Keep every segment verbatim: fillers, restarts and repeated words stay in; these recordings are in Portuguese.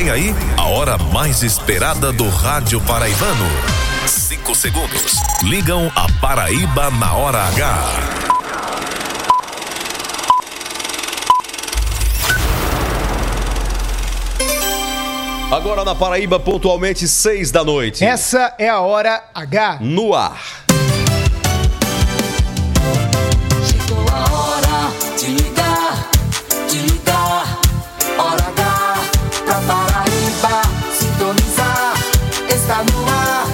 Vem aí a hora mais esperada do rádio paraibano. Cinco segundos. Ligam a Paraíba na hora H. Agora na Paraíba, pontualmente seis da noite. Essa é a Hora H. No ar. Chegou a hora de ligar, de ligar. Hora H, pra Paraíba sintonizar. Está no ar,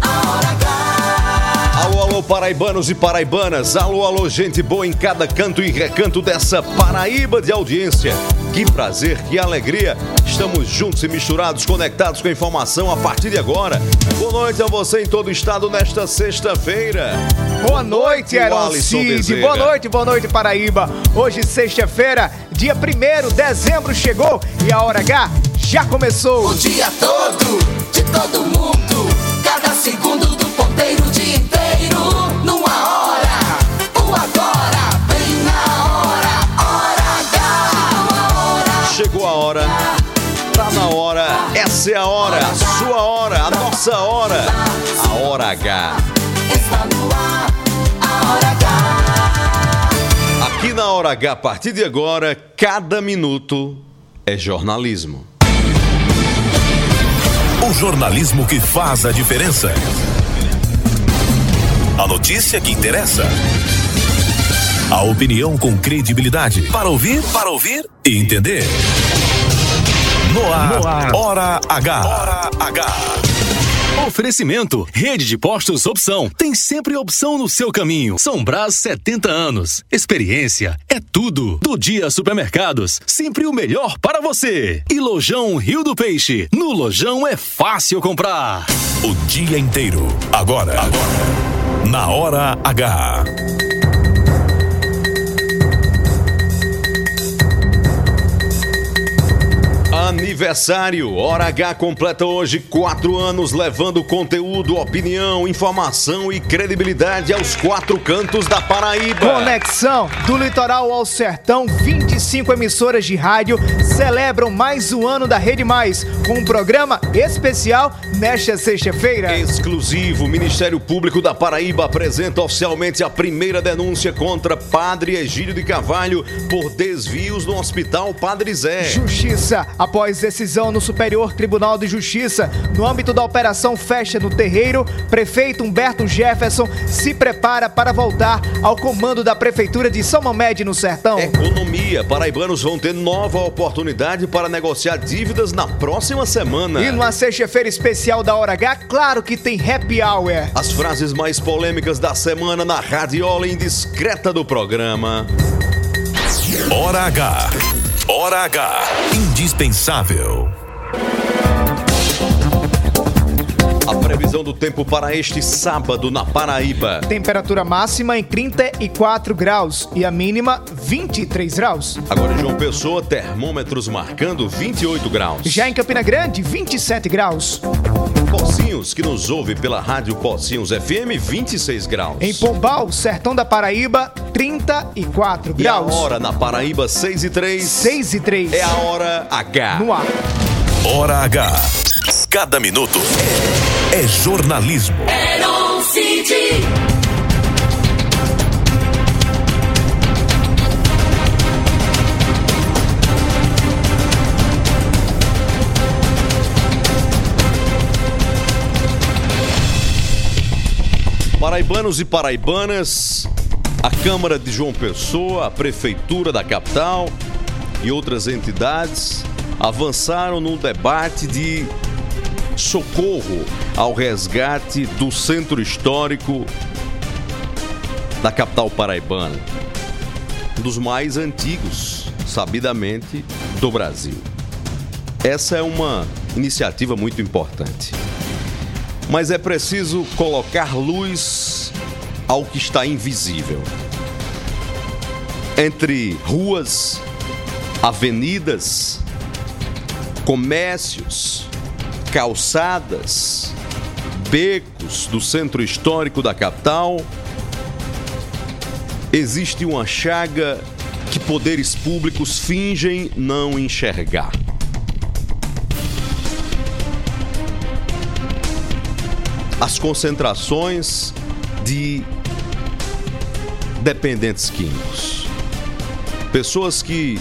a Hora H. Alô, alô, paraibanos e paraibanas. Alô, alô, gente boa em cada canto e recanto dessa Paraíba de audiência. Que prazer, que alegria. Estamos juntos e misturados, conectados com a informação a partir de agora. Boa noite a você em todo o estado nesta sexta-feira. Boa noite, Erasmo Cid. Boa noite, boa noite, Paraíba. Hoje, sexta-feira, dia primeiro de dezembro, chegou e a Hora H já começou. O dia todo, de todo mundo, cada segundo do ponteiro, o dia inteiro, numa hora, o agora, bem na hora, Hora H. Chegou a hora, tá na hora, essa é a hora, a sua hora, a nossa hora, a Hora H. Está no ar, a Hora H. Aqui na Hora H, a partir de agora, cada minuto é jornalismo. O jornalismo que faz a diferença. A notícia que interessa. A opinião com credibilidade. Para ouvir, para ouvir e entender. No ar, no ar. Hora H. Hora H. Oferecimento, rede de postos Opção. Tem sempre opção no seu caminho. São Brás, setenta anos. Experiência é tudo. Do Dia Supermercados, sempre o melhor para você. E Lojão Rio do Peixe. No Lojão é fácil comprar. O dia inteiro. Agora. Agora. Na Hora H. Aniversário, Hora H completa hoje quatro anos, levando conteúdo, opinião, informação e credibilidade aos quatro cantos da Paraíba. Conexão do litoral ao sertão, vinte e cinco emissoras de rádio celebram mais um ano da Rede Mais, com um programa especial nesta sexta-feira. Exclusivo, o Ministério Público da Paraíba apresenta oficialmente a primeira denúncia contra Padre Egídio de Carvalho por desvios no Hospital Padre Zé. Justiça, a após decisão no Superior Tribunal de Justiça, no âmbito da Operação Fecha no Terreiro, prefeito Humberto Jefferson se prepara para voltar ao comando da Prefeitura de São Mamede, no Sertão. Economia. Paraibanos vão ter nova oportunidade para negociar dívidas na próxima semana. E numa sexta-feira especial da Hora H, claro que tem happy hour. As frases mais polêmicas da semana na radiola indiscreta do programa. Hora H. Hora H, indispensável. A previsão do tempo para este sábado na Paraíba. Temperatura máxima em trinta e quatro graus e a mínima vinte e três graus. Agora em João Pessoa, termômetros marcando vinte e oito graus. Já em Campina Grande, vinte e sete graus. Pocinhos, que nos ouve pela Rádio Pocinhos F M, vinte e seis graus. Em Pombal, sertão da Paraíba, trinta e quatro graus. E a hora na Paraíba, seis e três. seis e três. É a Hora H. No ar. Hora H. Cada minuto é jornalismo. É um C D. Paraibanos e paraibanas, a Câmara de João Pessoa, a Prefeitura da capital e outras entidades avançaram num debate de socorro ao resgate do centro histórico da capital paraibana, um dos mais antigos, sabidamente, do Brasil. Essa é uma iniciativa muito importante. Mas é preciso colocar luz ao que está invisível. Entre ruas, avenidas, comércios, calçadas, becos do centro histórico da capital, existe uma chaga que poderes públicos fingem não enxergar. as concentrações de dependentes químicos. Pessoas que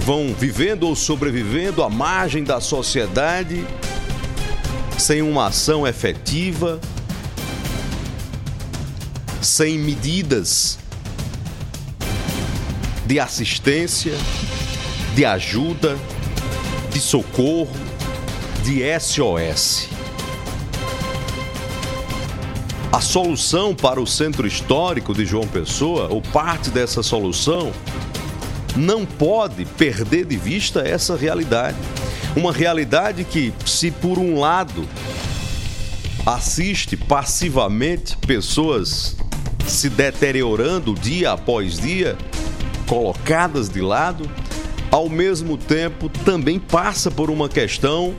vão vivendo ou sobrevivendo à margem da sociedade, sem uma ação efetiva, sem medidas de assistência, de ajuda, de socorro, de S O S. A solução para o centro histórico de João Pessoa, ou parte dessa solução, não pode perder de vista essa realidade. Uma realidade que, se por um lado assiste passivamente pessoas se deteriorando dia após dia, colocadas de lado, ao mesmo tempo também passa por uma questão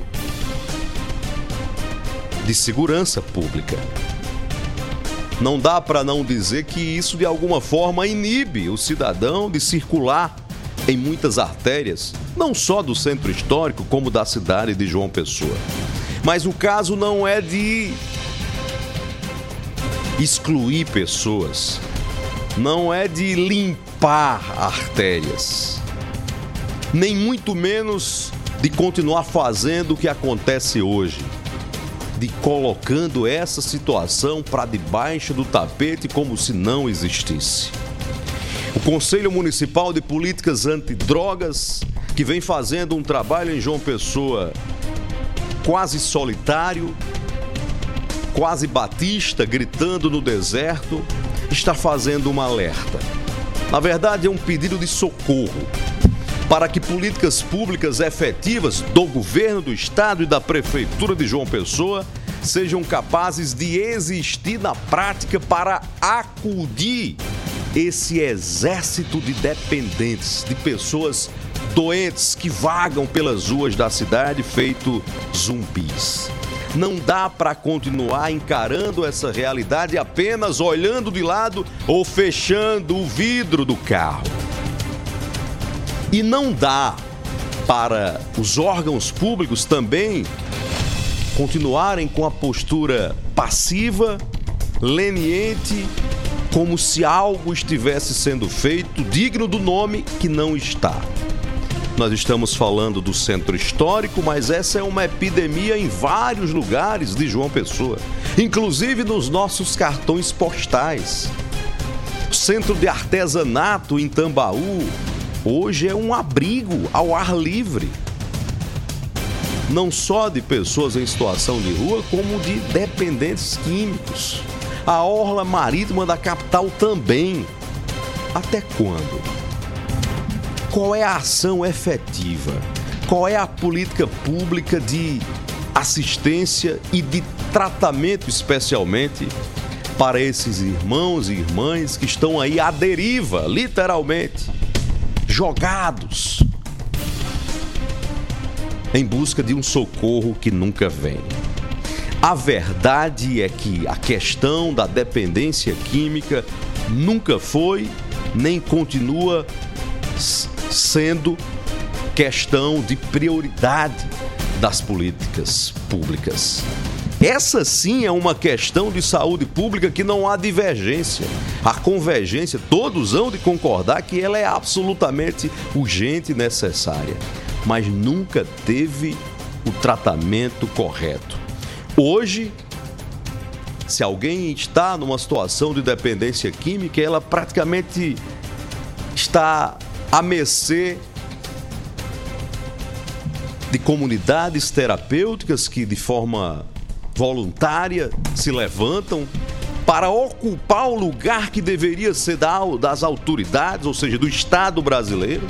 de segurança pública. Não dá para não dizer que isso de alguma forma inibe o cidadão de circular em muitas artérias, não só do centro histórico como da cidade de João Pessoa. Mas o caso não é de excluir pessoas, não é de limpar artérias, nem muito menos de continuar fazendo o que acontece hoje, de colocando essa situação para debaixo do tapete como se não existisse. O Conselho Municipal de Políticas Antidrogas, que vem fazendo um trabalho em João Pessoa quase solitário, quase batista, gritando no deserto, está fazendo uma alerta. Na verdade, é um pedido de socorro para que políticas públicas efetivas do governo do estado e da prefeitura de João Pessoa sejam capazes de existir na prática para acudir esse exército de dependentes, de pessoas doentes que vagam pelas ruas da cidade feito zumbis. Não dá para continuar encarando essa realidade apenas olhando de lado ou fechando o vidro do carro. E não dá para os órgãos públicos também continuarem com a postura passiva, leniente, como se algo estivesse sendo feito digno do nome que não está. Nós estamos falando do centro histórico, mas essa é uma epidemia em vários lugares de João Pessoa, inclusive nos nossos cartões postais. O Centro de Artesanato em Tambaú hoje é um abrigo ao ar livre, não só de pessoas em situação de rua, como de dependentes químicos. A orla marítima da capital também. Até quando? Qual é a ação efetiva? Qual é a política pública de assistência e de tratamento, especialmente para esses irmãos e irmãs que estão aí à deriva, literalmente, jogados em busca de um socorro que nunca vem? A verdade é que a questão da dependência química nunca foi nem continua sendo questão de prioridade das políticas públicas. Essa sim é uma questão de saúde pública que não há divergência. A convergência, todos hão de concordar que ela é absolutamente urgente e necessária, mas nunca teve o tratamento correto. Hoje, se alguém está numa situação de dependência química, ela praticamente está à mercê de comunidades terapêuticas que, de forma voluntária, se levantam para ocupar o lugar que deveria ser das autoridades, ou seja, do Estado brasileiro,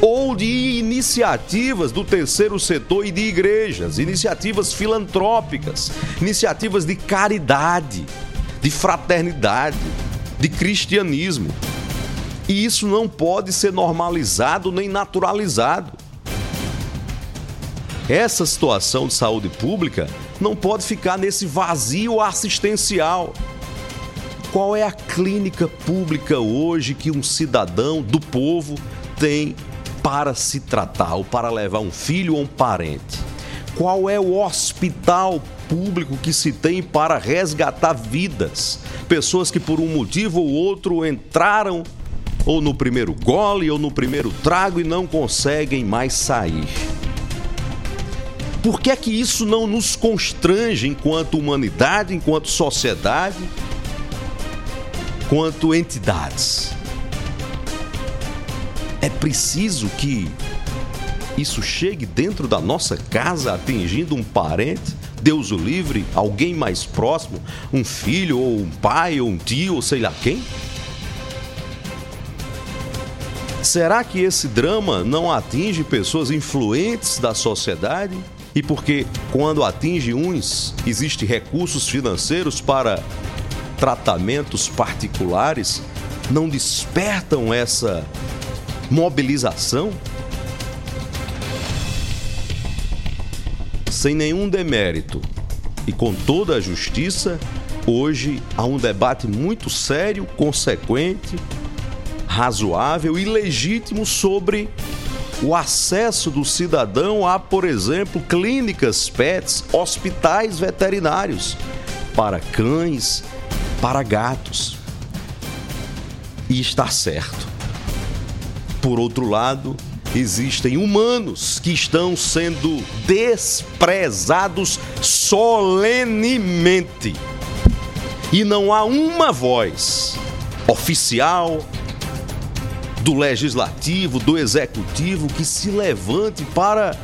ou de iniciativas do terceiro setor e de igrejas, iniciativas filantrópicas, iniciativas de caridade, de fraternidade, de cristianismo. E isso não pode ser normalizado nem naturalizado. Essa situação de saúde pública não pode ficar nesse vazio assistencial. Qual é a clínica pública hoje que um cidadão do povo tem para se tratar ou para levar um filho ou um parente? Qual é o hospital público que se tem para resgatar vidas. Pessoas que por um motivo ou outro entraram ou no primeiro gole ou no primeiro trago e não conseguem mais sair. Por que é que isso não nos constrange enquanto humanidade, enquanto sociedade, enquanto entidades? É preciso que isso chegue dentro da nossa casa, atingindo um parente, Deus o livre, alguém mais próximo, um filho, ou um pai, ou um tio, ou sei lá quem? Será que esse drama não atinge pessoas influentes da sociedade? E porque quando atinge uns, existem recursos financeiros para tratamentos particulares, não despertam essa mobilização? Sem nenhum demérito e com toda a justiça, hoje há um debate muito sério, consequente, razoável e legítimo sobre o acesso do cidadão a, por exemplo, clínicas pets, hospitais veterinários para cães, para gatos. E está certo. Por outro lado, existem humanos que estão sendo desprezados solenemente. E não há uma voz oficial do legislativo, do executivo, que se levante para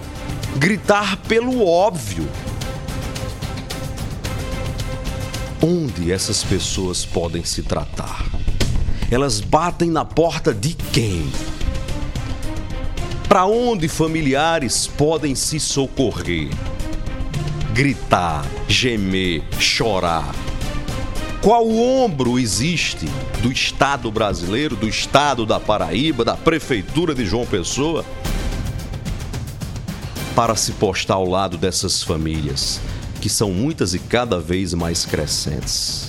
gritar pelo óbvio. Onde essas pessoas podem se tratar? Elas batem na porta de quem? Para onde familiares podem se socorrer? Gritar, gemer, chorar. Qual ombro existe do Estado brasileiro, do Estado da Paraíba, da Prefeitura de João Pessoa, para se postar ao lado dessas famílias, que são muitas e cada vez mais crescentes?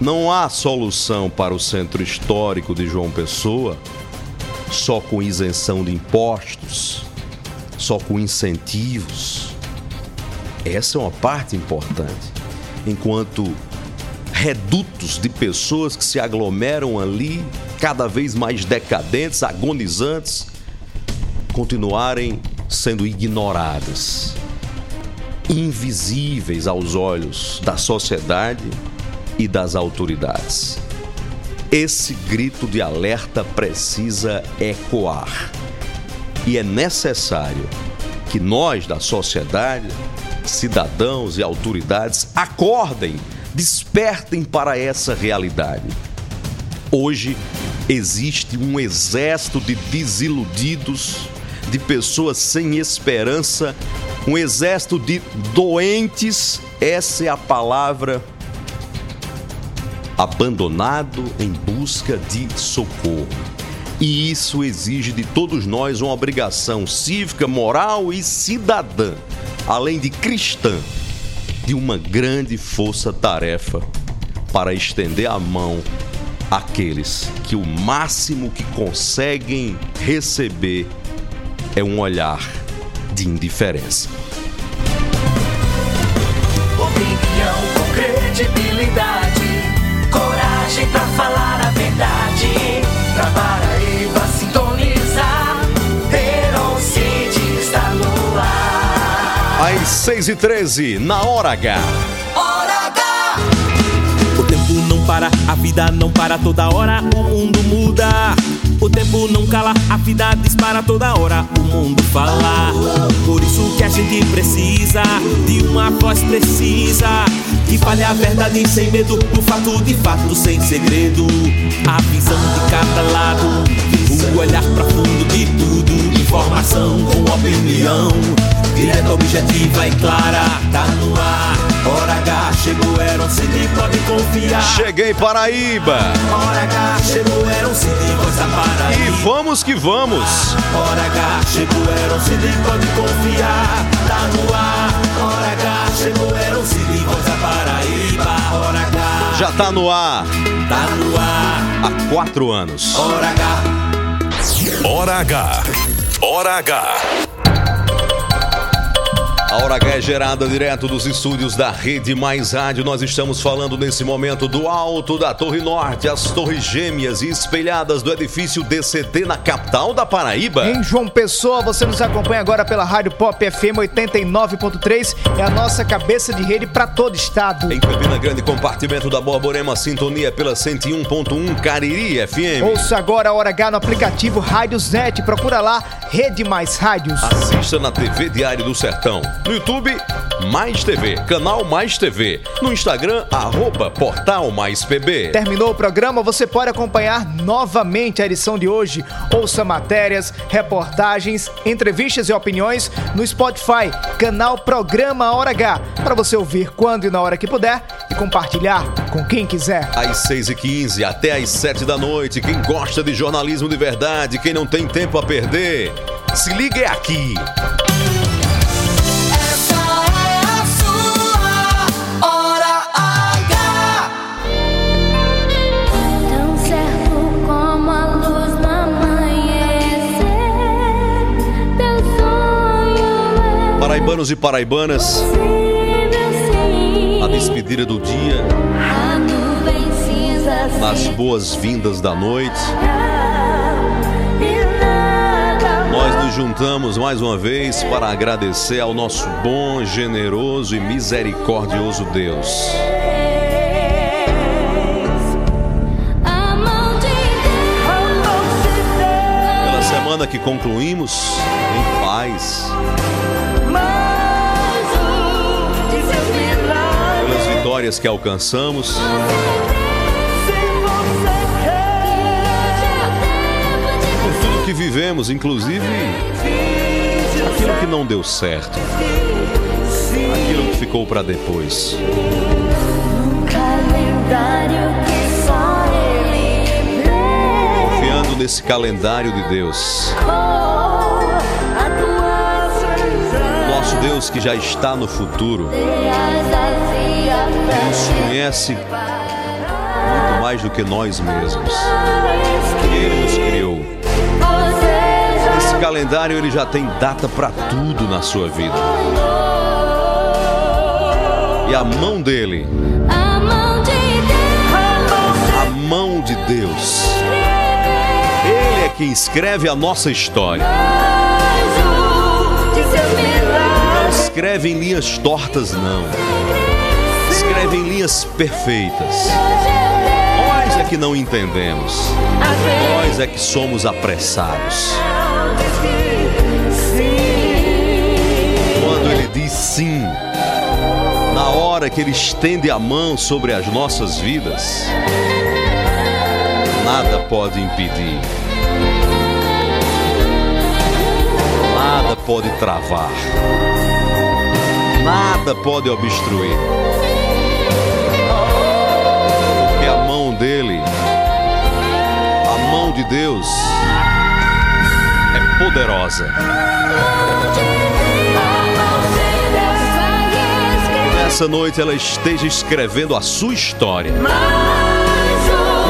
Não há solução para o centro histórico de João Pessoa só com isenção de impostos, só com incentivos. Essa é uma parte importante. Enquanto redutos de pessoas que se aglomeram ali, cada vez mais decadentes, agonizantes, continuarem sendo ignoradas, invisíveis aos olhos da sociedade e das autoridades. Esse grito de alerta precisa ecoar. E é necessário que nós, da sociedade, cidadãos e autoridades, acordem, despertem para essa realidade. Hoje existe um exército de desiludidos, de pessoas sem esperança, um exército de doentes, essa é a palavra, abandonado em busca de socorro. E isso exige de todos nós uma obrigação cívica, moral e cidadã, além de cristã, de uma grande força-tarefa para estender a mão àqueles que o máximo que conseguem receber é um olhar de indiferença. Opinião com credibilidade, coragem pra falar a verdade, pra Paraíba sintonizar, Herão Cid está no ar. Às seis e treze, na Hora H. Hora H. O tempo não para, a vida não para, toda hora o mundo muda. O tempo não cala, a vida dispara, toda hora o mundo fala. Por isso que a gente precisa de uma voz precisa, que fale a verdade sem medo, o fato de fato sem segredo. A visão de cada lado, o olhar profundo de tudo, informação com opinião, direta, objetiva e clara, tá no ar. Hora H, chegou, Erasmo Cid, pode confiar. Cheguei, Paraíba. Hora H, chegou, Erasmo Cid, voz da Paraíba. E vamos que vamos. Hora H, chegou, Erasmo Cid, pode confiar, tá no ar. Hora H, chegou, Erasmo Cid, voz da Paraíba. Hora H. Já tá no ar. Tá no ar. Há quatro anos. Hora H. Hora H. Hora H. A Hora H é gerada direto dos estúdios da Rede Mais Rádio. Nós estamos falando nesse momento do alto da Torre Norte, as torres gêmeas e espelhadas do edifício D C T na capital da Paraíba. Em João Pessoa, você nos acompanha agora pela Rádio Pop F M oitenta e nove ponto três, é a nossa cabeça de rede para todo estado. Em Campina Grande, compartimento da Borborema, sintonia pela cento e um ponto um Cariri F M. Ouça agora a Hora H no aplicativo Rádios Net, procura lá Rede Mais Rádios. Assista na T V Diário do Sertão. No YouTube, Mais T V, canal Mais T V. No Instagram, arroba Portal MaisPB. Terminou o programa, você pode acompanhar novamente a edição de hoje. Ouça matérias, reportagens, entrevistas e opiniões no Spotify, canal Programa Hora H, para você ouvir quando e na hora que puder e compartilhar com quem quiser. Às seis e quinze até às sete da noite, quem gosta de jornalismo de verdade, quem não tem tempo a perder, se liga aqui. Paraibanos e paraibanas, a despedida do dia, nas boas-vindas da noite, nós nos juntamos mais uma vez para agradecer ao nosso bom, generoso e misericordioso Deus. Pela semana que concluímos em paz. Pelas vitórias que alcançamos, por tudo que vivemos, inclusive aquilo que não deu certo, aquilo que ficou para depois. Confiando nesse calendário de Deus, nosso Deus que já está no futuro, que nos conhece muito mais do que nós mesmos, que Ele nos criou. Esse calendário, Ele já tem data para tudo na sua vida. E a mão dEle, a mão de Deus, Ele é quem escreve a nossa história. Escreve em linhas tortas, não. Escreve em linhas perfeitas. Nós é que não entendemos. Nós é que somos apressados. Quando Ele diz sim, na hora que Ele estende a mão sobre as nossas vidas, nada pode impedir. Nada pode travar. Nada pode obstruir. Porque a mão dele, a mão de Deus, é poderosa. Nessa noite ela esteja escrevendo a sua história do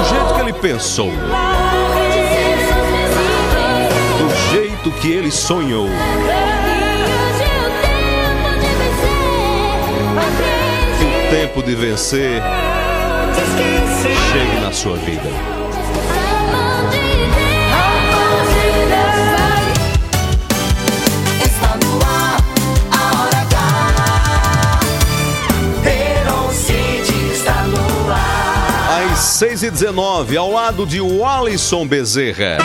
jeito que Ele pensou, do jeito que Ele sonhou. Tempo de vencer chegue na sua vida. Está no ar a Hora H. Verão Cid está no ar. Às seis e dezenove, ao lado de Walisson Bezerra.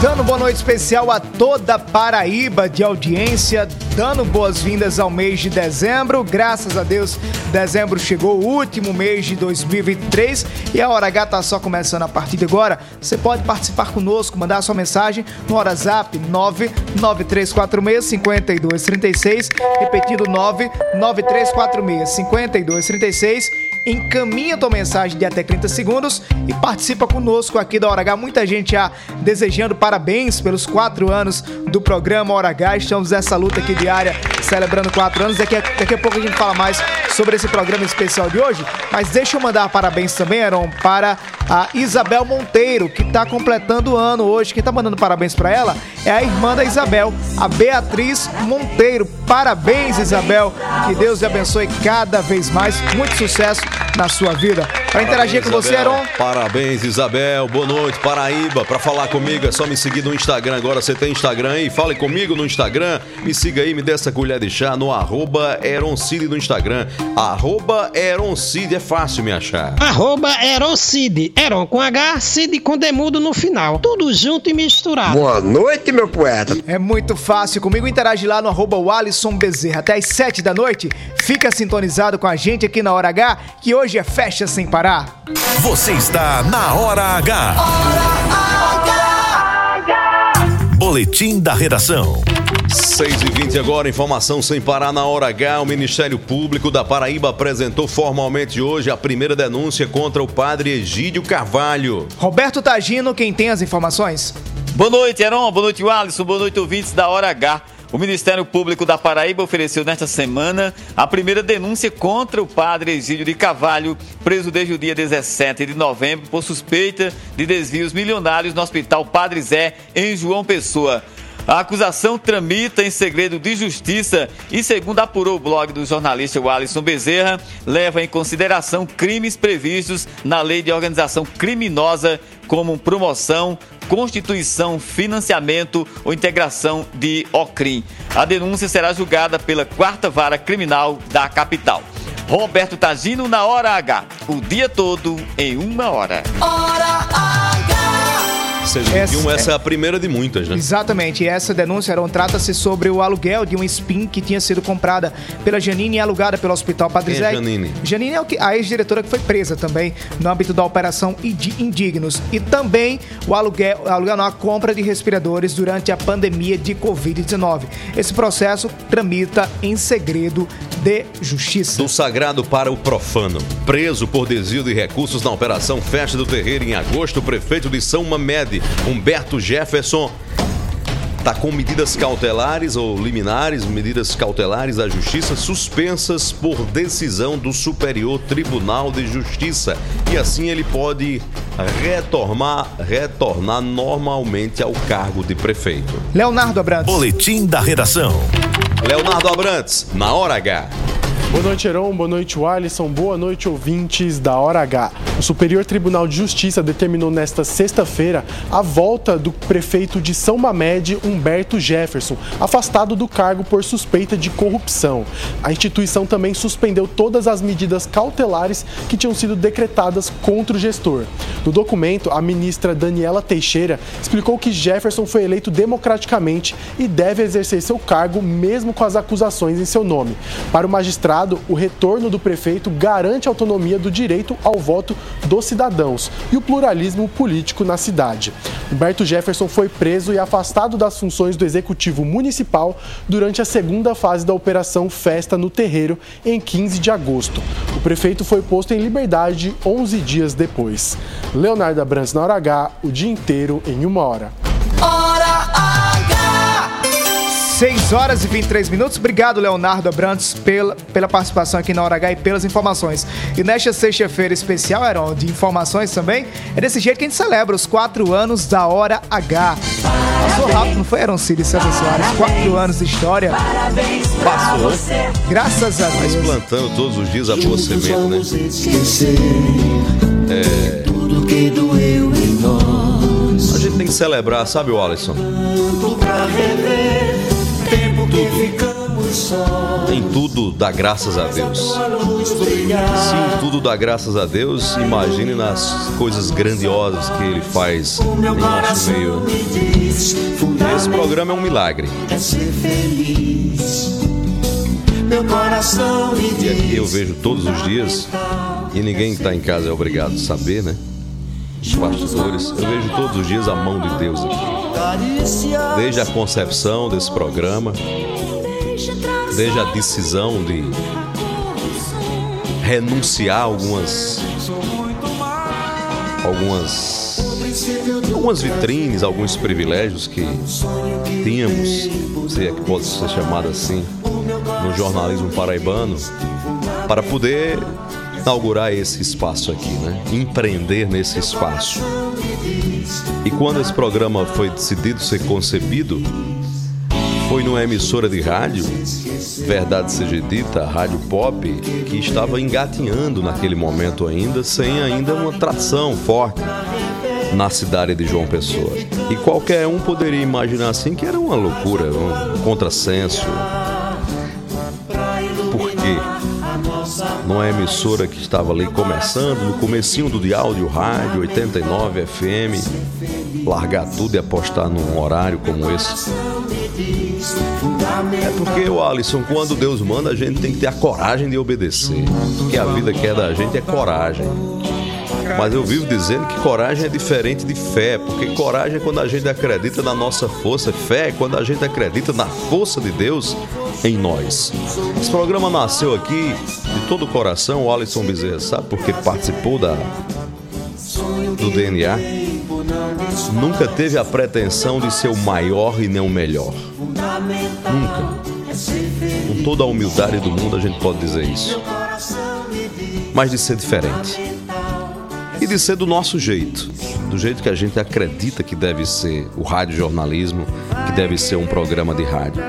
Dando boa noite especial a toda Paraíba de audiência, dando boas-vindas ao mês de dezembro. Graças a Deus, dezembro chegou, o último mês de dois mil e vinte e três, e a Hora H está só começando a partir de agora. Você pode participar conosco, mandar sua mensagem no WhatsApp nove nove três quatro seis, cinco dois três seis, repetido nove nove três quatro seis, cinco dois três seis, encaminha tua mensagem de até trinta segundos e participa conosco aqui da Hora H. Muita gente já desejando parabéns pelos quatro anos do programa Hora H. Estamos nessa luta aqui diária, celebrando quatro anos. Daqui a, daqui a pouco a gente fala mais sobre esse programa especial de hoje, mas deixa eu mandar parabéns também, Heron, para a Isabel Monteiro, que está completando o ano hoje. Quem está mandando parabéns para ela é a irmã da Isabel, a Beatriz Monteiro. Parabéns, Isabel, que Deus te abençoe cada vez mais, muito sucesso na sua vida. Para interagir com você, Heron. Parabéns, Isabel, boa noite, Paraíba. Para falar comigo é só me seguir no Instagram. Agora você tem Instagram aí, fale comigo no Instagram, me siga aí, me dê essa colher de chá no arroba Eroncide no Instagram, arroba Eroncide, é fácil me achar. Arroba Eroncide, Heron com H, Cid com demudo no final, tudo junto e misturado. Boa noite, meu poeta. É muito fácil, comigo interage lá no arroba Walisson Bezerra, até às sete da noite, fica sintonizado com a gente aqui na Hora H, que hoje é festa sem parar. Você está na Hora H. Hora H. Boletim da redação. seis e vinte agora, informação sem parar na Hora H. O Ministério Público da Paraíba apresentou formalmente hoje a primeira denúncia contra o padre Egídio Carvalho. Roberto Taguino, quem tem as informações? Boa noite, Heron. Boa noite, Walisson. Boa noite, ouvintes da Hora H. O Ministério Público da Paraíba ofereceu nesta semana a primeira denúncia contra o padre Egídio de Carvalho, preso desde o dia dezessete de novembro por suspeita de desvios milionários no Hospital Padre Zé, em João Pessoa. A acusação tramita em segredo de justiça e, segundo apurou o blog do jornalista Walisson Bezerra, leva em consideração crimes previstos na Lei de Organização Criminosa, como promoção, constituição, financiamento ou integração de OCRIM. A denúncia será julgada pela quarta Vara Criminal da capital. Roberto Taguino na Hora H, o dia todo em uma hora. Hora H! Essa, essa é a primeira de muitas, né? Exatamente, essa denúncia, Heron, trata-se sobre o aluguel de uma spin que tinha sido comprada pela Janine e alugada pelo Hospital Padre Zé. Janine? Janine é a ex-diretora que foi presa também no âmbito da Operação Indignos. E também o aluguel, aluguel não, a compra de respiradores durante a pandemia de covid dezenove. Esse processo tramita em segredo de justiça. Do sagrado para o profano. Preso por desvio de recursos na Operação Festa do Terreiro em agosto, o prefeito de São Mamede, Humberto Jefferson, está com medidas cautelares ou liminares, medidas cautelares da Justiça suspensas por decisão do Superior Tribunal de Justiça. E assim ele pode retornar, retornar normalmente ao cargo de prefeito. Leonardo Abrantes. Boletim da redação. Leonardo Abrantes, na Hora H. Boa noite, Heron. Boa noite, Walisson. Boa noite, ouvintes da Hora H. O Superior Tribunal de Justiça determinou nesta sexta-feira a volta do prefeito de São Mamede, Humberto Jefferson, afastado do cargo por suspeita de corrupção. A instituição também suspendeu todas as medidas cautelares que tinham sido decretadas contra o gestor. No documento, a ministra Daniela Teixeira explicou que Jefferson foi eleito democraticamente e deve exercer seu cargo mesmo com as acusações em seu nome. Para o magistrado, o retorno do prefeito garante a autonomia do direito ao voto dos cidadãos e o pluralismo político na cidade. Humberto Jefferson foi preso e afastado das funções do Executivo Municipal durante a segunda fase da Operação Festa no Terreiro, em quinze de agosto. O prefeito foi posto em liberdade onze dias depois. Leonardo Abrantes na Hora H, o dia inteiro em uma hora. Hora H! seis horas e vinte e três minutos. Obrigado, Leonardo Abrantes, pela, pela participação aqui na Hora H e pelas informações. E nesta sexta-feira especial, Heron, de informações também, é desse jeito que a gente celebra os quatro anos da Hora H. Passou rápido, não foi, Heron Cid e César Soares? Quatro anos de história. Passou. Graças a Deus. Mas plantando todos os dias a boa semente, né? É... Tudo que doeu em nós. A gente tem que celebrar, sabe, Walisson? Tanto pra rever. Em tudo dá graças a Deus. Se em tudo dá graças a Deus, imagine nas coisas grandiosas que Ele faz em nosso meio. Esse programa é um milagre. E aqui eu vejo todos os dias, e ninguém que está em casa é obrigado a saber, né? Os bastidores, eu vejo todos os dias a mão de Deus aqui. Desde a concepção desse programa, desde a decisão de renunciar algumas algumas algumas vitrines, alguns privilégios que tínhamos, se é que pode ser chamado assim, no jornalismo paraibano, para poder inaugurar esse espaço aqui, né? Empreender nesse espaço. E quando esse programa foi decidido ser concebido, foi numa emissora de rádio, verdade seja dita, Rádio Pop, que estava engatinhando naquele momento ainda, sem ainda uma tração forte na cidade de João Pessoa. E qualquer um poderia imaginar assim que era uma loucura, um contrassenso. Por quê? Numa emissora que estava ali começando, no comecinho do dial de rádio, oitenta e nove F M, largar tudo e apostar num horário como esse. É porque, Walisson, quando Deus manda, a gente tem que ter a coragem de obedecer. Porque a vida que é da gente é coragem. Mas eu vivo dizendo que coragem é diferente de fé, porque coragem é quando a gente acredita na nossa força. Fé é quando a gente acredita na força de Deus em nós. Esse programa nasceu aqui de todo o coração. O Walisson Bezerra, sabe, porque participou da, do D N A. Nunca teve a pretensão de ser o maior e nem o melhor. Nunca. Com toda a humildade do mundo a gente pode dizer isso. Mas de ser diferente. E de ser do nosso jeito. Do jeito que a gente acredita que deve ser o radiojornalismo, que deve ser um programa de rádio.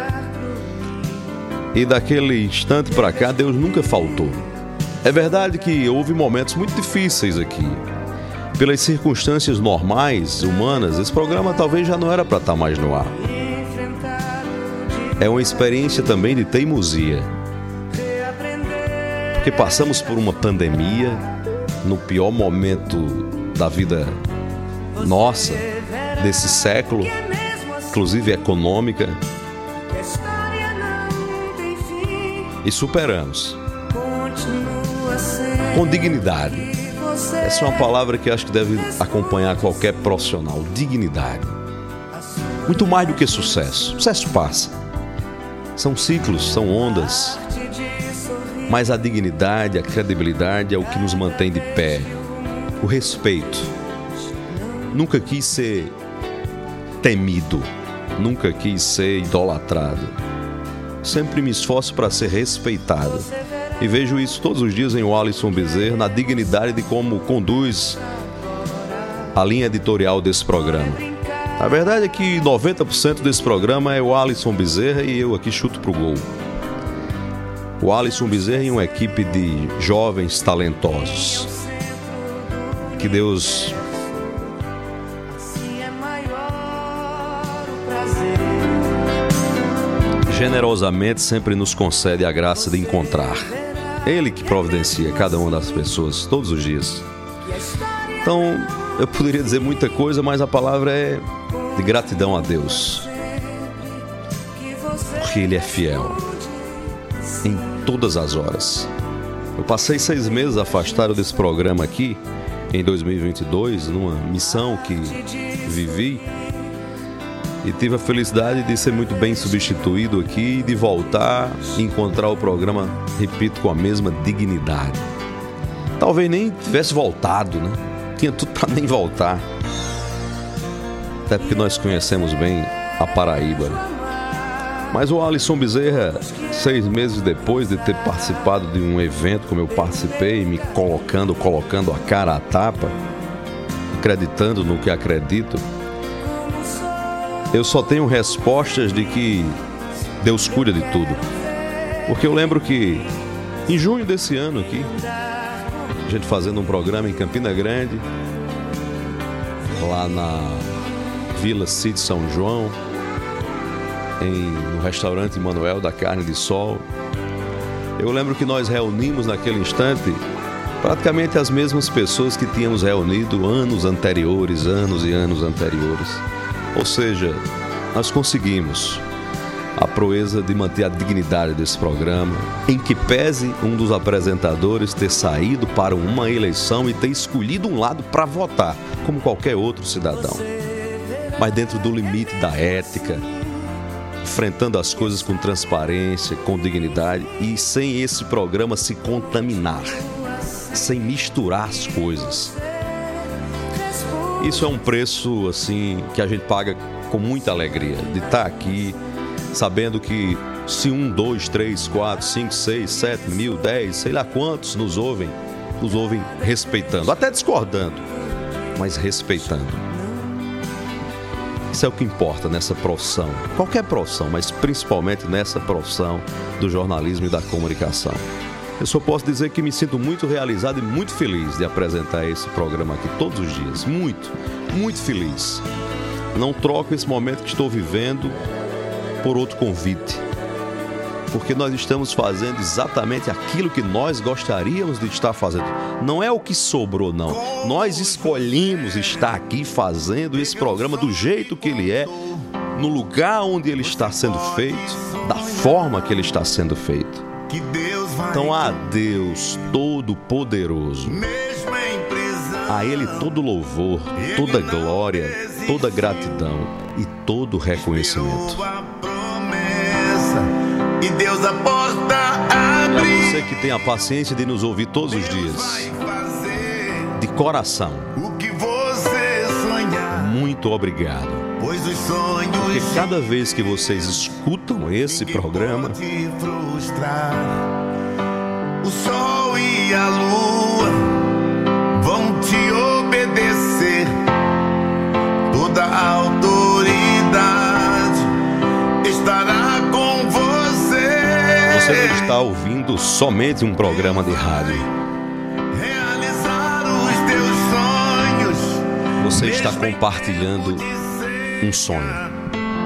E daquele instante para cá, Deus nunca faltou. É verdade que houve momentos muito difíceis aqui. Pelas circunstâncias normais, humanas, esse programa talvez já não era para estar mais no ar. É uma experiência também de teimosia. Porque passamos por uma pandemia, no pior momento da vida nossa, desse século, inclusive econômica. E superamos. Com dignidade. Essa é uma palavra que acho que deve acompanhar qualquer profissional. Dignidade. Muito mais do que sucesso. Sucesso passa. São ciclos, são ondas. Mas a dignidade, a credibilidade é o que nos mantém de pé. O respeito. Nunca quis ser temido. Nunca quis ser idolatrado. Sempre me esforço para ser respeitado. E vejo isso todos os dias em Walisson Bezerra, na dignidade de como conduz a linha editorial desse programa. A verdade é que noventa por cento desse programa é Walisson Bezerra e eu aqui chuto pro gol. Walisson Bezerra e uma equipe de jovens talentosos. Que Deus generosamente sempre nos concede a graça de encontrar. Ele que providencia cada uma das pessoas todos os dias. Então, eu poderia dizer muita coisa, mas a palavra é de gratidão a Deus. Porque Ele é fiel. Em todas as horas. Eu passei seis meses afastado desse programa aqui, em dois mil e vinte e dois, numa missão que vivi. E tive a felicidade de ser muito bem substituído aqui, de voltar e encontrar o programa, repito, com a mesma dignidade. Talvez nem tivesse voltado, né? Tinha tudo para nem voltar. Até porque nós conhecemos bem a Paraíba. Mas o Walisson Bezerra, seis meses depois de ter participado de um evento como eu participei, me colocando, colocando a cara à tapa, acreditando no que acredito, eu só tenho respostas de que Deus cuida de tudo. Porque eu lembro que em junho desse ano aqui, a gente fazendo um programa em Campina Grande, lá na Vila Cid São João, em, no restaurante Manuel da Carne de Sol, eu lembro que nós reunimos naquele instante praticamente as mesmas pessoas que tínhamos reunido anos anteriores, anos e anos anteriores. Ou seja, nós conseguimos a proeza de manter a dignidade desse programa, em que pese um dos apresentadores ter saído para uma eleição e ter escolhido um lado para votar, como qualquer outro cidadão. Mas dentro do limite da ética, enfrentando as coisas com transparência, com dignidade e sem esse programa se contaminar. sem misturar as coisas. Isso é um preço, assim, que a gente paga com muita alegria, de estar aqui, sabendo que se um, dois, três, quatro, cinco, seis, sete mil, dez, sei lá quantos nos ouvem, nos ouvem respeitando, até discordando, mas respeitando. Isso é o que importa nessa profissão, qualquer profissão, mas principalmente nessa profissão do jornalismo e da comunicação. Eu só posso dizer que me sinto muito realizado e muito feliz de apresentar esse programa aqui todos os dias. Muito, muito feliz. Não troco esse momento que estou vivendo por outro convite, porque nós estamos fazendo exatamente aquilo que nós gostaríamos de estar fazendo. Não é o que sobrou, não. Nós escolhemos estar aqui fazendo esse programa do jeito que ele é, no lugar onde ele está sendo feito, da forma que ele está sendo feito. Então, a Deus Todo-Poderoso, a Ele todo louvor, toda glória, toda gratidão e todo reconhecimento. Para você que tem a paciência de nos ouvir todos os dias, de coração, muito obrigado. Porque cada vez que vocês escutam esse programa, o sol e a lua vão te obedecer, toda a autoridade estará com você. Você não está ouvindo somente um programa de rádio. Realizar os teus sonhos. Você está compartilhando um sonho.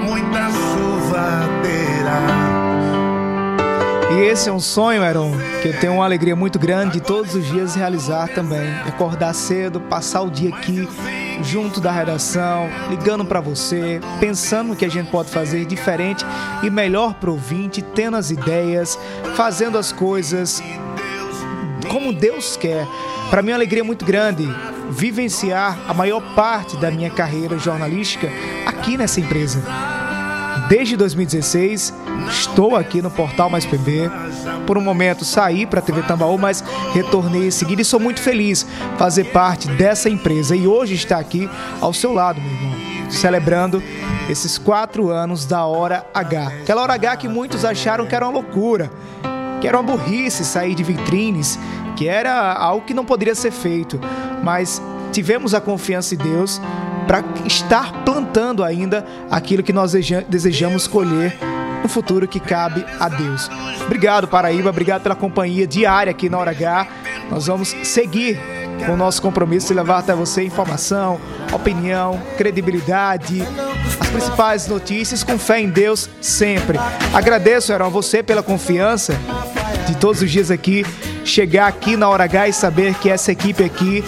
Muita chuva terá. E esse é um sonho, Heron, que eu tenho uma alegria muito grande de todos os dias realizar também. Acordar cedo, passar o dia aqui, junto da redação, ligando para você, pensando no que a gente pode fazer diferente e melhor pro ouvinte, tendo as ideias, fazendo as coisas como Deus quer. Para mim é uma alegria muito grande vivenciar a maior parte da minha carreira jornalística aqui nessa empresa. Desde dois mil e dezesseis, estou aqui no Portal MaisPB. Por um momento saí para a T V Tambaú, mas retornei em seguida e sou muito feliz fazer parte dessa empresa. E hoje está aqui ao seu lado, meu irmão, celebrando esses quatro anos da Hora H. Aquela Hora H que muitos acharam que era uma loucura, que era uma burrice sair de vitrines, que era algo que não poderia ser feito. Mas tivemos a confiança em Deus para estar plantando ainda aquilo que nós desejamos colher no futuro que cabe a Deus. Obrigado, Paraíba, obrigado pela companhia diária aqui na Hora H. Nós vamos seguir com o nosso compromisso de levar até você informação, opinião, credibilidade, as principais notícias com fé em Deus sempre. Agradeço, Heron, a você pela confiança de todos os dias aqui, chegar aqui na Hora H e saber que essa equipe aqui,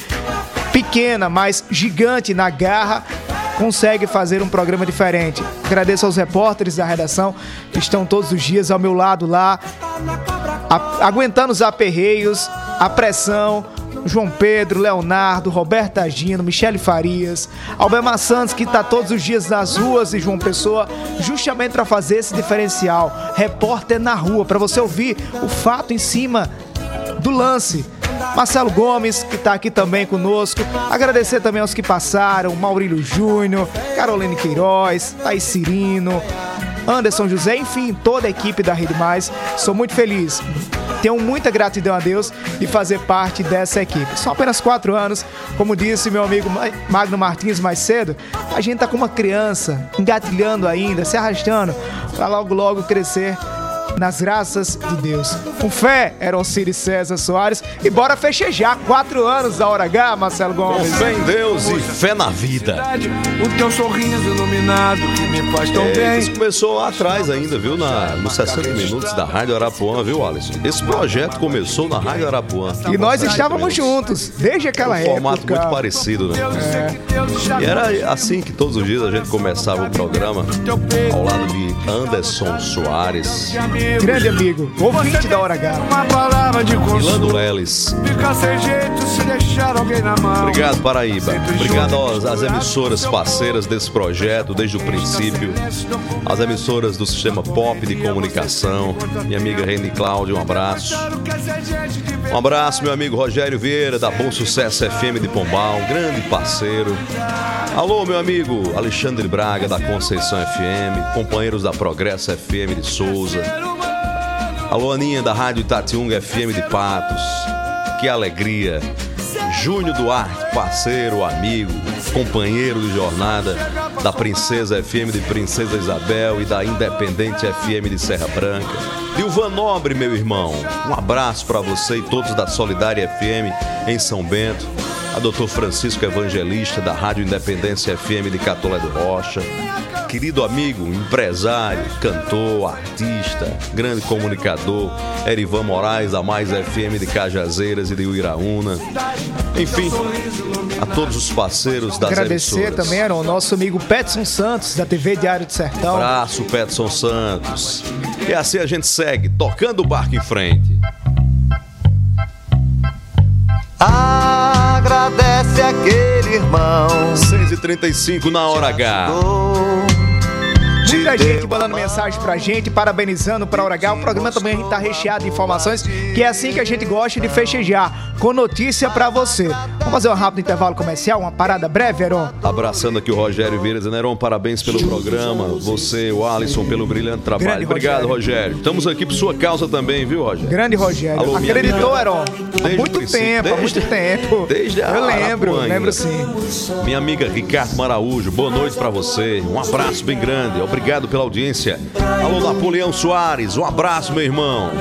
pequena, mas gigante na garra, consegue fazer um programa diferente. Agradeço aos repórteres da redação que estão todos os dias ao meu lado lá, a, aguentando os aperreios, a pressão. João Pedro, Leonardo, Roberto Taguino, Michele Farias, Albemar Santos, que está todos os dias nas ruas de João Pessoa, justamente para fazer esse diferencial. Repórter na rua, para você ouvir o fato em cima do lance. Marcelo Gomes, que está aqui também conosco. Agradecer também aos que passaram, Maurílio Júnior, Caroline Queiroz, Thaís Cirino, Anderson José, enfim, toda a equipe da Rede Mais. Sou muito feliz, tenho muita gratidão a Deus de fazer parte dessa equipe. São apenas quatro anos, como disse meu amigo Magno Martins mais cedo, a gente está com uma criança, engatilhando ainda, se arrastando, para logo logo crescer nas graças de Deus. Com fé, Heron Ciro César Soares. E bora festejar quatro anos da Hora H, Marcelo Gomes. Com fé em Deus e fé na vida. O teu sorriso iluminado que me faz tão bem. Isso começou lá atrás ainda, viu? Na, nos sessenta minutos da Rádio Arapuan, viu, Walisson? Esse projeto começou na Rádio Arapuan. E nós estávamos juntos, desde aquela época. Um formato muito parecido, né? É. E era assim que todos os dias a gente começava o programa, ao lado de Anderson Soares, grande amigo, ouvinte da Hora H, Milano Leles. Obrigado, Paraíba. Obrigado às emissoras parceiras desse projeto desde o princípio, as emissoras do Sistema Pop de Comunicação. Minha amiga Reni Cláudio, um abraço. Um abraço, meu amigo Rogério Vieira, da Bom Sucesso F M de Pombal, um grande parceiro. Alô, meu amigo Alexandre Braga, da Conceição F M, companheiros da Progresso F M de Souza. Alô, Aninha, da Rádio Itatiunga F M de Patos. Que alegria. Júnior Duarte, parceiro, amigo, companheiro de jornada da Princesa F M de Princesa Isabel e da Independente F M de Serra Branca. Dilvan Nobre, meu irmão, um abraço para você e todos da Solidária F M em São Bento. A doutor Francisco Evangelista, da Rádio Independência F M de Catolé do Rocha. Querido amigo, empresário, cantor, artista, grande comunicador, Erivan Moraes, da Mais F M de Cajazeiras e de Uiraúna. Enfim, a todos os parceiros das Agradecer emissoras. Agradecer também ao nosso amigo Petson Santos, da T V Diário do Sertão. Um abraço, Petson Santos. E assim a gente segue, tocando o barco em frente. Ah! Agradece aquele irmão. seis e trinta e cinco na Hora H. Muita gente mandando mensagem pra gente, parabenizando pra Hora H. O programa também tá recheado de informações, que é assim que a gente gosta de festejar, com notícia pra você. Vamos fazer um rápido intervalo comercial, uma parada breve, Heron? Abraçando aqui o Rogério Vieira, dizendo, Heron, parabéns pelo programa. Você, o Alisson, pelo brilhante trabalho. Grande, obrigado, Rogério. Rogério. Estamos aqui por sua causa também, viu, Rogério? Grande, Rogério. Alô, acreditou, Heron? Há muito tempo, há muito tempo. Desde a Eu lembro, Arapuan, lembro sim. Minha amiga Ricardo Maraújo, boa noite pra você. Um abraço bem grande. Obrigado pela audiência. Alô, Napoleão Soares, um abraço, meu irmão.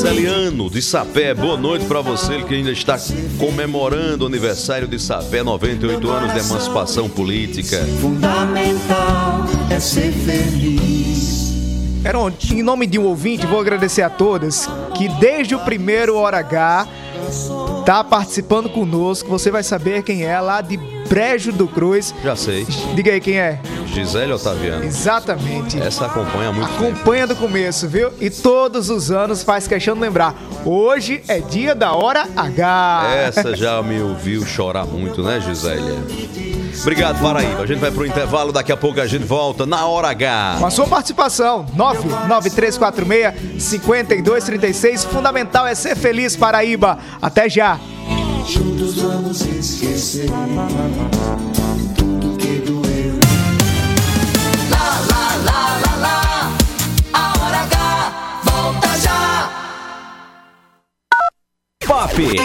Celiano de Sapé, boa noite pra você, ele que ainda está comemorando o aniversário de Sapé, noventa e oito anos de emancipação política. Fundamental é ser feliz. Heron, em nome de um ouvinte, vou agradecer a todas que desde o primeiro Hora H tá participando conosco. Você vai saber quem é lá de Brejo do Cruz. Já sei. Diga aí quem é. Gisele Otaviano. Exatamente. Essa acompanha muito. Acompanha tempo. Do começo, viu? E todos os anos faz questão de lembrar. Hoje é dia da Hora H. Essa já me ouviu chorar muito, né, Gisele? Obrigado, Paraíba. A gente vai pro intervalo, daqui a pouco a gente volta na Hora H. Com a sua participação, nove nove três quatro seis, cinco dois três seis. Fundamental é ser feliz, Paraíba. Até já. Juntos vamos esquecer tudo que doeu. Lá, lá, lá, lá, lá. A Hora H volta já. Pop.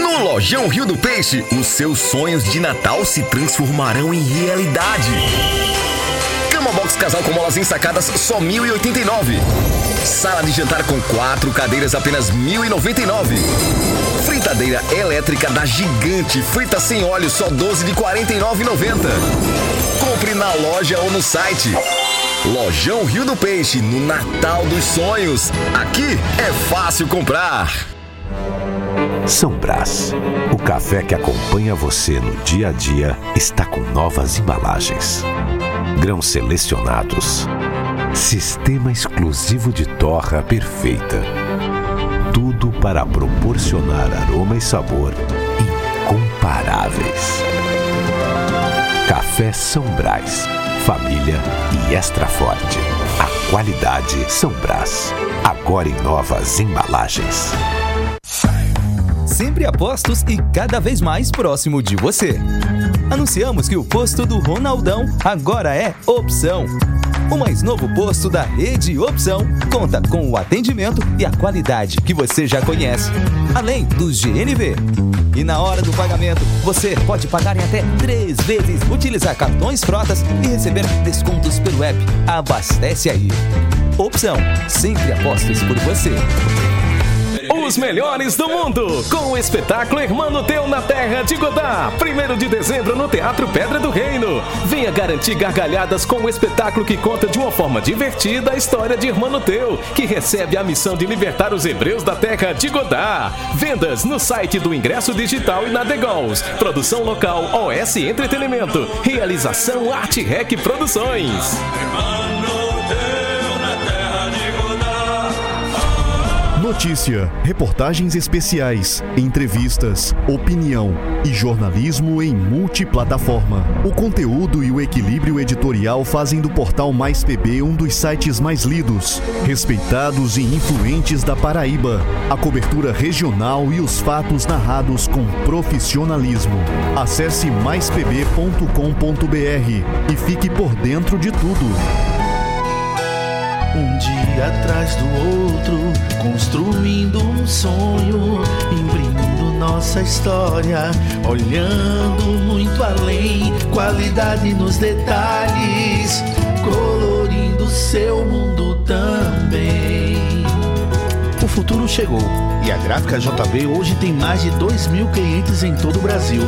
No Lojão Rio do Peixe, os seus sonhos de Natal se transformarão em realidade. Cama box casal com molas ensacadas só mil e oitenta e nove reais. Sala de jantar com quatro cadeiras apenas mil e noventa e nove reais. Fritadeira elétrica da Gigante, frita sem óleo só doze de quarenta e nove reais e noventa centavos. Compre na loja ou no site. Lojão Rio do Peixe, no Natal dos Sonhos. Aqui é fácil comprar. São Brás, o café que acompanha você no dia a dia, está com novas embalagens. Grãos selecionados. Sistema exclusivo de torra perfeita. Tudo para proporcionar aroma e sabor incomparáveis. Café São Brás. Família e extra forte. A qualidade São Brás. Agora em novas embalagens. Sempre a postos e cada vez mais próximo de você. Anunciamos que o posto do Ronaldão agora é Opção. O mais novo posto da rede Opção conta com o atendimento e a qualidade que você já conhece, além dos G N V. E na hora do pagamento, você pode pagar em até três vezes, utilizar cartões frotas e receber descontos pelo app. Abastece aí. Opção, sempre a postos por você. os melhores do mundo, com o espetáculo Irmão Teu na Terra de Godá, primeiro de dezembro no Teatro Pedra do Reino. Venha garantir gargalhadas com o espetáculo que conta de uma forma divertida a história de Irmão Teu, que recebe a missão de libertar os hebreus da Terra de Godá. Vendas no site do Ingresso Digital e na Degols. Produção local O S Entretenimento. Realização Arte Rec Produções. Notícia, reportagens especiais, entrevistas, opinião e jornalismo em multiplataforma. O conteúdo e o equilíbrio editorial fazem do Portal MaisPB um dos sites mais lidos, respeitados e influentes da Paraíba. A cobertura regional e os fatos narrados com profissionalismo. Acesse mais p b ponto com ponto b r e fique por dentro de tudo. Um dia atrás do outro, construindo um sonho, imprimindo nossa história, olhando muito além, qualidade nos detalhes, colorindo seu mundo também. O futuro chegou e a Gráfica J B hoje tem mais de dois mil clientes em todo o Brasil.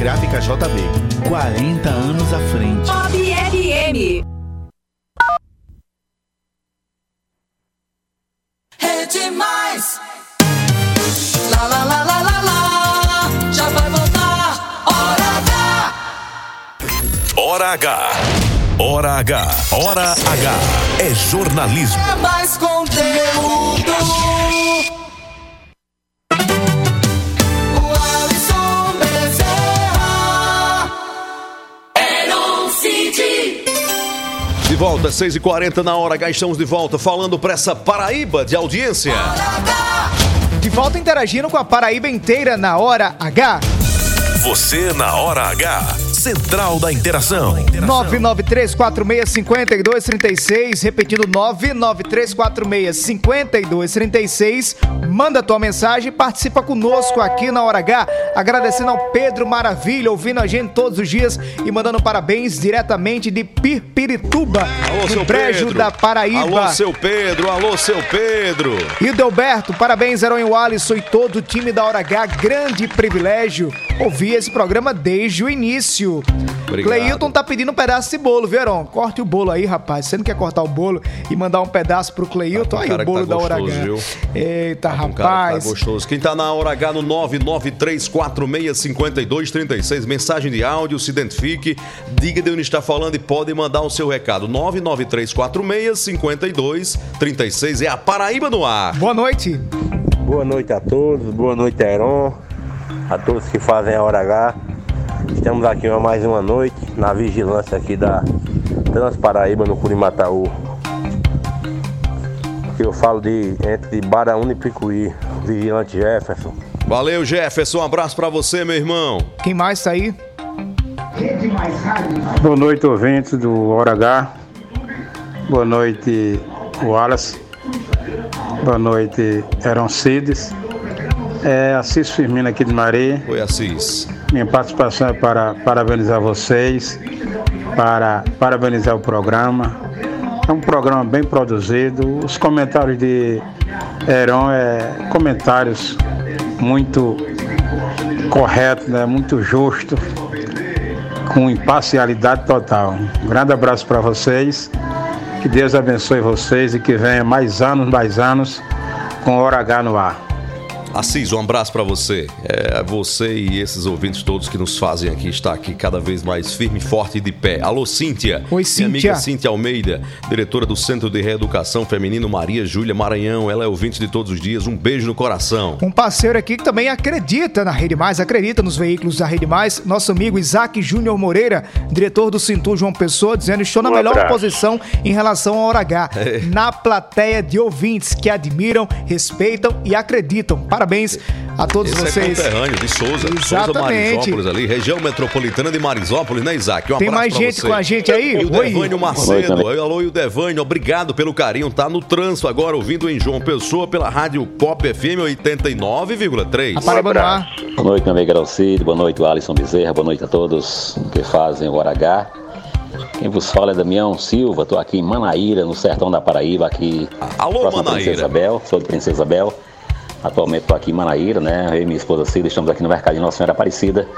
Gráfica J B, quarenta anos à frente. Pop F M. Rede Mais, lá, lá, lá, lá, lá, lá, já vai voltar, Hora H. Hora H, Hora H, Hora H, é jornalismo. É mais conteúdo. De volta, seis e quarenta na Hora H, estamos de volta, falando para essa Paraíba de audiência. De volta interagindo com a Paraíba inteira na Hora H. Você na Hora H, Central da Interação. nove nove três, quatro seis, cinco dois três seis, repetindo nove nove três, quatro seis, cinco dois três seis. Manda tua mensagem e participa conosco aqui na Hora H. Agradecendo ao Pedro Maravilha, ouvindo a gente todos os dias e mandando parabéns diretamente de Pirpirituba, alô, seu Brejo Pedro. Da Paraíba. Alô, seu Pedro, alô, seu Pedro. E o Delberto, parabéns, Heron e Walisson e todo o time da Hora H, grande privilégio ouvir esse programa desde o início. Obrigado. Cleilton tá pedindo um pedaço de bolo, viu, Heron? Corte o bolo aí, rapaz. Você não quer cortar o bolo e mandar um pedaço pro Cleilton? Aí o bolo tá da Hora H. Viu? Eita, tá rapaz. Que tá gostoso. Quem tá na Hora H no nove nove três, quatro seis, cinco dois três seis, mensagem de áudio, se identifique, diga de onde está falando e pode mandar o seu recado. nove nove três, quatro seis, cinco dois três seis, é a Paraíba no ar. Boa noite. Boa noite a todos, boa noite, Heron. A todos que fazem a Hora H. Estamos aqui mais uma noite na vigilância aqui da Transparaíba, no Curimataú. Eu falo de entre Baraúna e Picuí, vigilante Jefferson. Valeu, Jefferson, um abraço pra você, meu irmão. Quem mais tá aí? Boa noite, ouvintes do Hora H. Boa noite, Wallace. Boa noite, Heron Cides. É Assis Firmino aqui de Maré. Oi, Assis. Minha participação é para parabenizar vocês, para parabenizar o programa. É um programa bem produzido. Os comentários de Heron é comentários muito corretos, né? Muito justos, com imparcialidade total. Um grande abraço para vocês. Que Deus abençoe vocês e que venha mais anos, mais anos com Hora H no ar. Assis, um abraço para você. É, você e esses ouvintes todos que nos fazem aqui estar aqui cada vez mais firme, forte e de pé. Alô, Cíntia. Oi, Cíntia. Minha amiga Cíntia Almeida, diretora do Centro de Reeducação Feminino Maria Júlia Maranhão. Ela é ouvinte de todos os dias. Um beijo no coração. Um parceiro aqui que também acredita na Rede Mais, acredita nos veículos da Rede Mais. Nosso amigo Isaac Júnior Moreira, diretor do Cintur João Pessoa, dizendo estou na um melhor abraço. Posição em relação à Hora H. É. Na plateia de ouvintes que admiram, respeitam e acreditam. Para Parabéns a todos Esse vocês. É conterrâneo de Souza, Exatamente. Souza Marisópolis ali, região metropolitana de Marisópolis, né, Isaac? Um abraço. Tem mais gente você. Com a gente aí? E o Oi. Devânio Macedo. Oi, alô, e o Devânio, obrigado pelo carinho. Tá no trânsito agora, ouvindo em João Pessoa pela Rádio Pop F M oitenta e nove vírgula três. Um boa noite, meu amigo Alcido. Boa noite, Walisson Bezerra. Boa noite a todos que fazem o Hora H. Quem vos fala é Damião Silva. Estou aqui em Manaíra, no sertão da Paraíba, aqui. Alô, Manaíra. Princesa Isabel. Sou de Princesa Isabel. Atualmente estou aqui em Manaíra, né? Eu e minha esposa Cida estamos aqui no Mercado de Nossa Senhora Aparecida,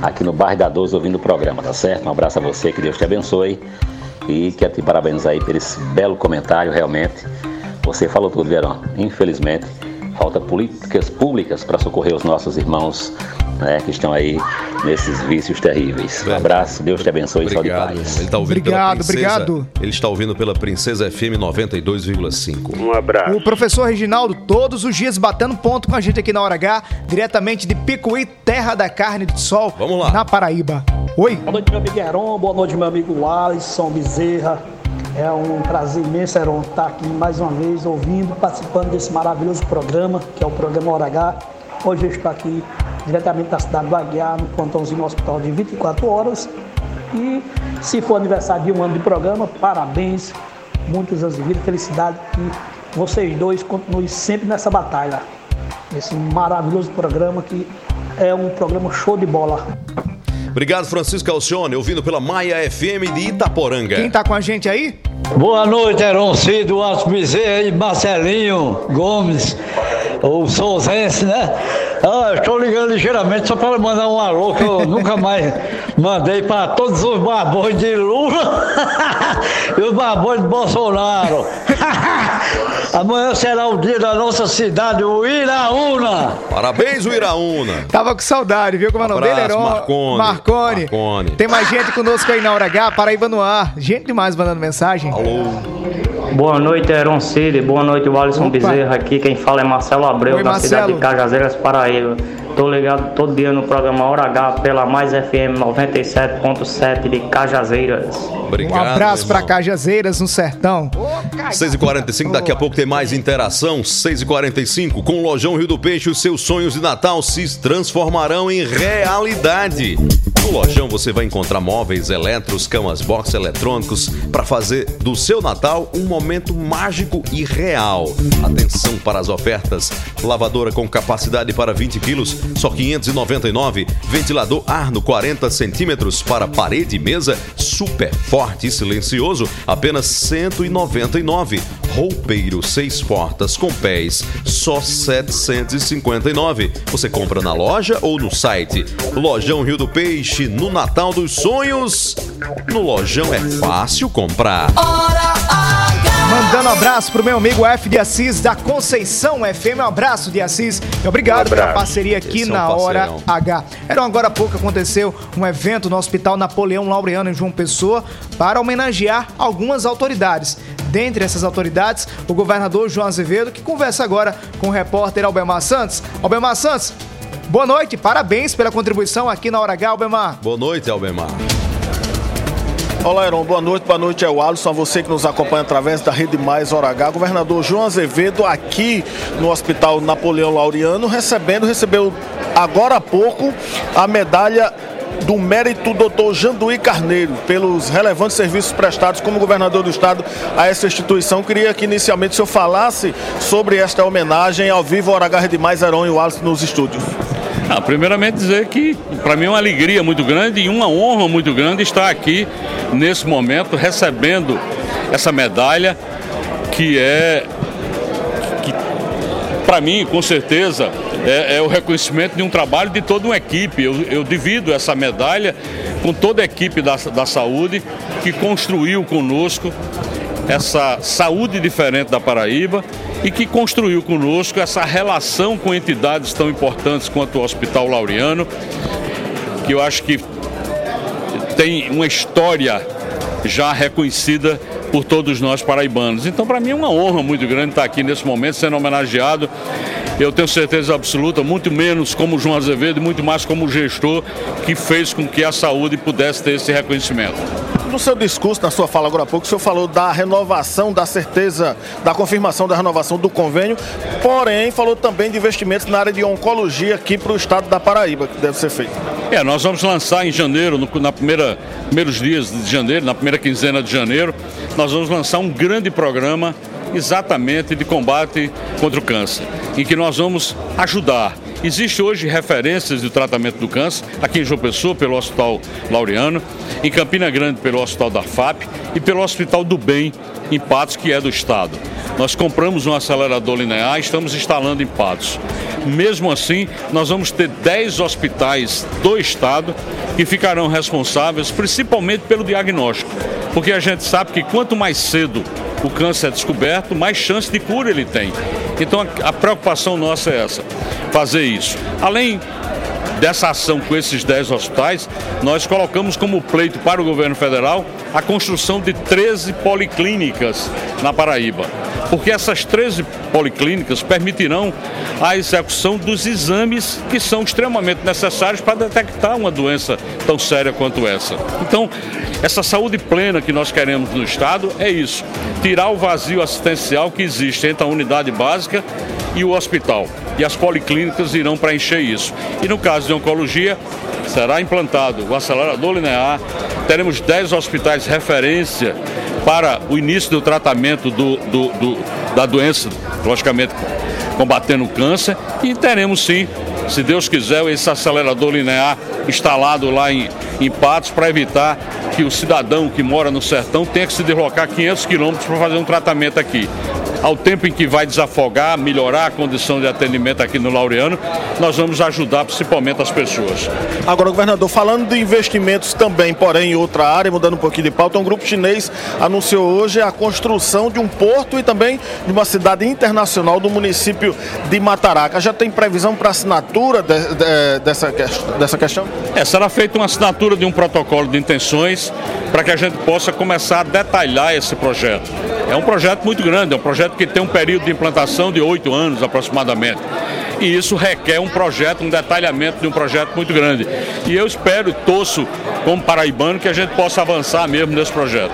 aqui no bairro da doze, ouvindo o programa, tá certo? Um abraço a você, que Deus te abençoe. E quero te parabenizar aí por esse belo comentário, realmente. Você falou tudo, Verão. Infelizmente, falta políticas públicas para socorrer os nossos irmãos, né, que estão aí nesses vícios terríveis. Um abraço, Deus te abençoe, obrigado. Só de paz. Ele tá ouvindo obrigado, pela Princesa, obrigado. Ele está ouvindo pela Princesa F M noventa e dois vírgula cinco. Um abraço. O professor Reginaldo, todos os dias batendo ponto com a gente aqui na Hora H, diretamente de Picuí, terra da carne do sol. Vamos lá. Na Paraíba. Oi. Boa noite, meu amigo Heron. Boa noite, meu amigo Walisson Bezerra. É um prazer imenso, Heron, estar aqui mais uma vez ouvindo, participando desse maravilhoso programa, que é o programa Hora H. Hoje eu estou aqui diretamente da cidade do Aguiar, no plantãozinho hospital de vinte e quatro horas. E se for aniversário de um ano de programa, parabéns, muitos anos de vida, felicidade, que vocês dois continuem sempre nessa batalha, nesse maravilhoso programa que é um programa show de bola. Obrigado, Francisco Alcione, ouvindo pela Maia F M de Itaporanga. Quem tá com a gente aí? Boa noite, Heron Cido, Walisson Bezerra e Marcelinho Gomes, o Sousense, né? Ah, estou ligando ligeiramente só para mandar um alô que eu nunca mais mandei para todos os barbões de Lula e os barbões de Bolsonaro. Amanhã será o dia da nossa cidade, o Iraúna. Parabéns, o Iraúna. Tava com saudade, viu? Como é o nome dele, Heron? Marconi. Marconi. Marconi. Tem mais gente conosco aí na Hora H, Paraíba no ar. Gente demais mandando mensagem. Alô. Boa noite, Heron Cido. Boa noite, Walisson Bezerra. Aqui quem fala é Marcelo Abreu. Oi, da Marcelo. Cidade de Cajazeiras, Paraíba. Tô ligado todo dia no programa Hora H pela Mais F M noventa e sete ponto sete de Cajazeiras. Obrigado, um abraço para Cajazeiras no sertão. seis e quarenta e cinco, daqui a pouco tem mais interação. seis e quarenta e cinco, com o Lojão Rio do Peixe, os seus sonhos de Natal se transformarão em realidade. No Lojão você vai encontrar móveis, eletros, camas, box, eletrônicos para fazer do seu Natal um momento mágico e real. Atenção para as ofertas. Lavadora com capacidade para vinte quilos, só quinhentos e noventa e nove reais. Ventilador Arno quarenta centímetros para parede e mesa, super forte e silencioso, apenas cento e noventa e nove reais. Roupeiro seis portas com pés, só setecentos e cinquenta e nove reais. Você compra na loja ou no site. Lojão Rio do Peixe. No Natal dos Sonhos, no Lojão é fácil comprar. Hora H. Mandando um abraço pro meu amigo F de Assis, da Conceição F M. Um abraço de Assis. Obrigado um pela parceria aqui na parceirão. Hora H. Era agora há pouco aconteceu um evento no Hospital Napoleão Laureano em João Pessoa para homenagear algumas autoridades. Dentre essas autoridades, o governador João Azevedo, que conversa agora com o repórter Albemar Santos. Albemar Santos, boa noite, parabéns pela contribuição aqui na Hora H, Albemar. Boa noite, Albemar. Olá, Heron, boa noite, boa noite, é o Walisson, a você que nos acompanha através da Rede Mais Hora H. Governador João Azevedo aqui no Hospital Napoleão Laureano, recebendo, recebeu agora há pouco a medalha do mérito doutor Janduhi Carneiro, pelos relevantes serviços prestados como governador do estado a essa instituição. Queria que inicialmente o senhor falasse sobre esta homenagem ao vivo, Hora H de Mais, Heron e Walisson nos estúdios. Ah, primeiramente dizer que para mim é uma alegria muito grande e uma honra muito grande estar aqui nesse momento recebendo essa medalha que é, que, para mim com certeza, é, é o reconhecimento de um trabalho de toda uma equipe. Eu, eu divido essa medalha com toda a equipe da, da saúde que construiu conosco essa saúde diferente da Paraíba e que construiu conosco essa relação com entidades tão importantes quanto o Hospital Laureano, que eu acho que tem uma história já reconhecida por todos nós paraibanos. Então, para mim é uma honra muito grande estar aqui nesse momento sendo homenageado. Eu tenho certeza absoluta, muito menos como João Azevedo e muito mais como gestor que fez com que a saúde pudesse ter esse reconhecimento. No seu discurso, na sua fala agora há pouco, o senhor falou da renovação, da certeza, da confirmação da renovação do convênio, porém falou também de investimentos na área de oncologia aqui para o estado da Paraíba, que deve ser feito. É, nós vamos lançar em janeiro, no, na primeira, primeiros dias de janeiro, na primeira quinzena de janeiro, nós vamos lançar um grande programa exatamente de combate contra o câncer, em que nós vamos ajudar Existe hoje referências de tratamento do câncer, aqui em João Pessoa, pelo Hospital Laureano, em Campina Grande, pelo Hospital da F A P e pelo Hospital do Bem, em Patos, que é do Estado. Nós compramos um acelerador linear e estamos instalando em Patos. Mesmo assim, nós vamos ter dez hospitais do Estado que ficarão responsáveis principalmente pelo diagnóstico, porque a gente sabe que quanto mais cedo o câncer é descoberto, mais chance de cura ele tem. Então a preocupação nossa é essa, fazer isso. Além dessa ação com esses dez hospitais, nós colocamos como pleito para o governo federal a construção de treze policlínicas na Paraíba, porque essas treze policlínicas permitirão a execução dos exames que são extremamente necessários para detectar uma doença tão séria quanto essa. Então, essa saúde plena que nós queremos no Estado é isso, tirar o vazio assistencial que existe entre a unidade básica e o hospital. E as policlínicas irão preencher isso. E no caso de oncologia, será implantado o acelerador linear, teremos dez hospitais referência para o início do tratamento do, do, do, da doença, logicamente combatendo o câncer, e teremos sim, se Deus quiser, esse acelerador linear instalado lá em, em Patos para evitar que o cidadão que mora no sertão tenha que se deslocar quinhentos quilômetros para fazer um tratamento aqui. Ao tempo em que vai desafogar, melhorar a condição de atendimento aqui no Laureano, nós vamos ajudar principalmente as pessoas. Agora, governador, falando de investimentos também, porém em outra área, mudando um pouquinho de pauta, um grupo chinês anunciou hoje a construção de um porto e também de uma cidade internacional do município de Mataraca. Já tem previsão para assinatura de, de, dessa, dessa questão? É, será feita uma assinatura de um protocolo de intenções para que a gente possa começar a detalhar esse projeto. É um projeto muito grande, é um projeto que tem um período de implantação de oito anos aproximadamente. E isso requer um projeto, um detalhamento de um projeto muito grande. E eu espero e torço, como paraibano, que a gente possa avançar mesmo nesse projeto.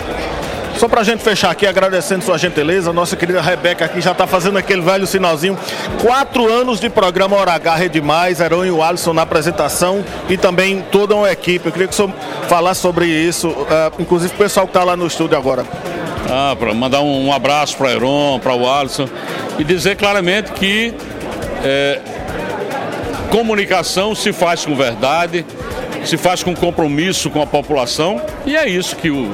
Só para a gente fechar aqui, agradecendo sua gentileza, a nossa querida Rebeca aqui já está fazendo aquele velho sinalzinho. Quatro anos de programa Hora H, Rede Mais, Heron e o Walisson na apresentação e também toda uma equipe. Eu queria que o senhor falasse sobre isso, inclusive o pessoal que está lá no estúdio agora. Ah, para mandar um, um abraço para Heron, para o Walisson e dizer claramente que é, comunicação se faz com verdade, se faz com compromisso com a população e é isso que o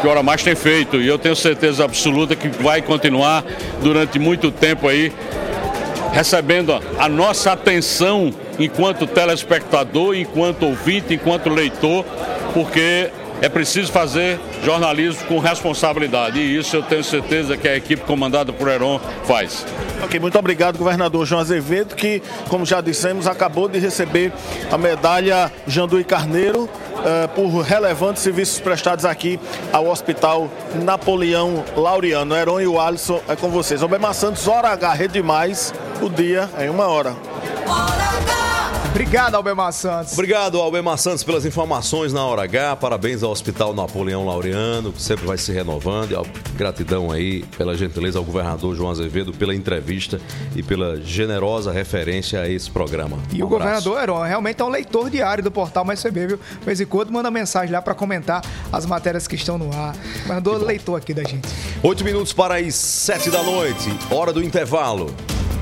que Hora Mais tem feito e eu tenho certeza absoluta que vai continuar durante muito tempo aí recebendo a nossa atenção enquanto telespectador, enquanto ouvinte, enquanto leitor, porque é preciso fazer jornalismo com responsabilidade e isso eu tenho certeza que a equipe comandada por Heron faz. Ok, muito obrigado, governador João Azevedo, que, como já dissemos, acabou de receber a medalha Janduhi Carneiro eh, por relevantes serviços prestados aqui ao Hospital Napoleão Laureano. Heron e o Walisson é com vocês. Albemar Santos, Hora H, Rede Mais, o dia em uma hora. Obrigado, Albemar Santos. Obrigado, Albemar Santos, pelas informações na Hora H. Parabéns ao Hospital Napoleão Laureano, que sempre vai se renovando. E gratidão aí pela gentileza ao governador João Azevedo pela entrevista e pela generosa referência a esse programa. E um o abraço. Governador Heron realmente é um leitor diário do Portal MaisPB, viu? De vez em quando manda mensagem lá para comentar as matérias que estão no ar. Governador leitor aqui da gente. Oito minutos para as sete da noite, hora do intervalo.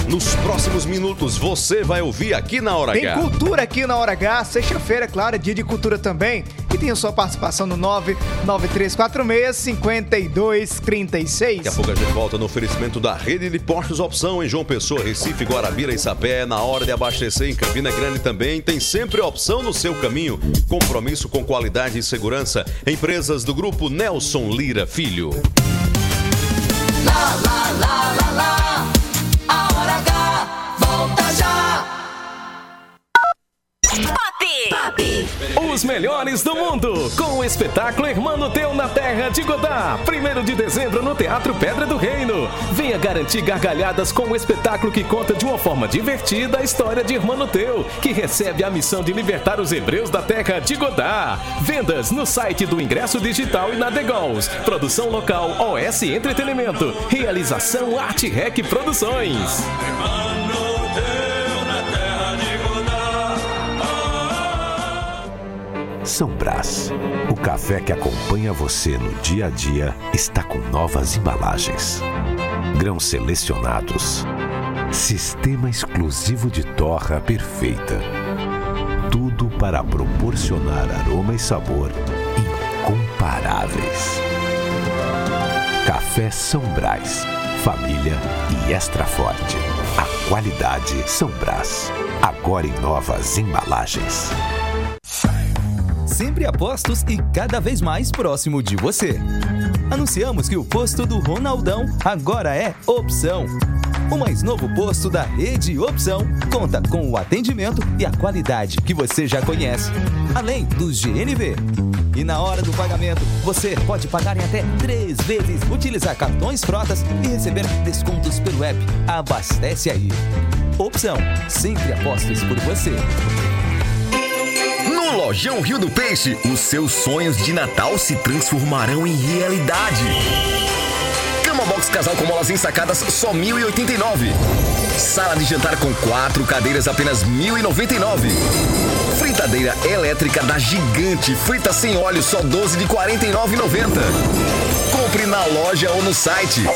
Nos próximos minutos, você vai ouvir aqui na Hora H. Tem cultura aqui na Hora H, sexta-feira, claro, dia de cultura também. E tem a sua participação no nove nove três quatro seis, cinco dois três seis. Daqui a pouco a gente volta no oferecimento da Rede de Postos Opção em João Pessoa, Recife, Guarabira e Sapé. Na hora de abastecer em Campina Grande também, tem sempre opção no seu caminho. Compromisso com qualidade e segurança. Empresas do grupo Nelson Lira Filho. Lá, lá, lá, lá, lá. Os melhores do mundo, com o espetáculo Irmão Teu na Terra de Godá, primeiro de dezembro no Teatro Pedra do Reino. Venha garantir gargalhadas com o espetáculo que conta de uma forma divertida a história de Irmão Teu, que recebe a missão de libertar os hebreus da Terra de Godá. Vendas no site do Ingresso Digital e na The Gols. Produção local O S Entretenimento. Realização Arte Rec Produções. São Brás, o café que acompanha você no dia a dia, está com novas embalagens. Grãos selecionados, Sistema exclusivo de torra perfeita. Tudo para proporcionar aroma e sabor incomparáveis. Café São Brás. Família e extra forte. A qualidade São Brás. Agora em novas embalagens. Sempre a postos e cada vez mais próximo de você. Anunciamos que o posto do Ronaldão agora é Opção. O mais novo posto da rede Opção conta com o atendimento e a qualidade que você já conhece, além dos G N V. E na hora do pagamento, você pode pagar em até três vezes, utilizar cartões frotas e receber descontos pelo app. Abastece aí. Opção. Sempre a postos por você. No Lojão Rio do Peixe, os seus sonhos de Natal se transformarão em realidade. Cama box casal com molas ensacadas, só mil e oitenta e nove reais. Sala de jantar com quatro cadeiras, apenas mil e noventa e nove reais. Fritadeira elétrica da Gigante, frita sem óleo, só doze reais de quarenta e nove reais e noventa centavos. Compre na loja ou no site.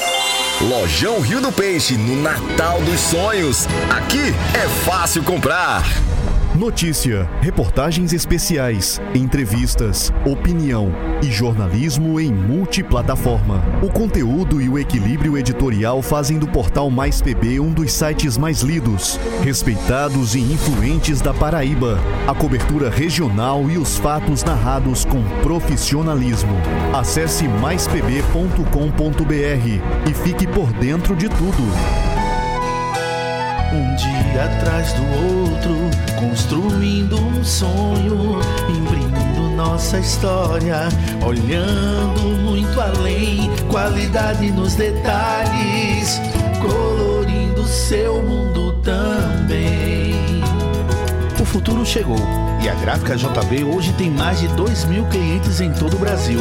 Lojão Rio do Peixe, no Natal dos Sonhos. Aqui é fácil comprar. Notícia, reportagens especiais, entrevistas, opinião e jornalismo em multiplataforma. O conteúdo e o equilíbrio editorial fazem do Portal MaisPB um dos sites mais lidos, respeitados e influentes da Paraíba. A cobertura regional e os fatos narrados com profissionalismo. Acesse mais p b ponto com ponto b r e fique por dentro de tudo. Um dia atrás do outro, construindo um sonho, imprimindo nossa história, olhando muito além, qualidade nos detalhes, colorindo seu mundo também. O futuro chegou e a Gráfica J B hoje tem mais de dois mil clientes em todo o Brasil.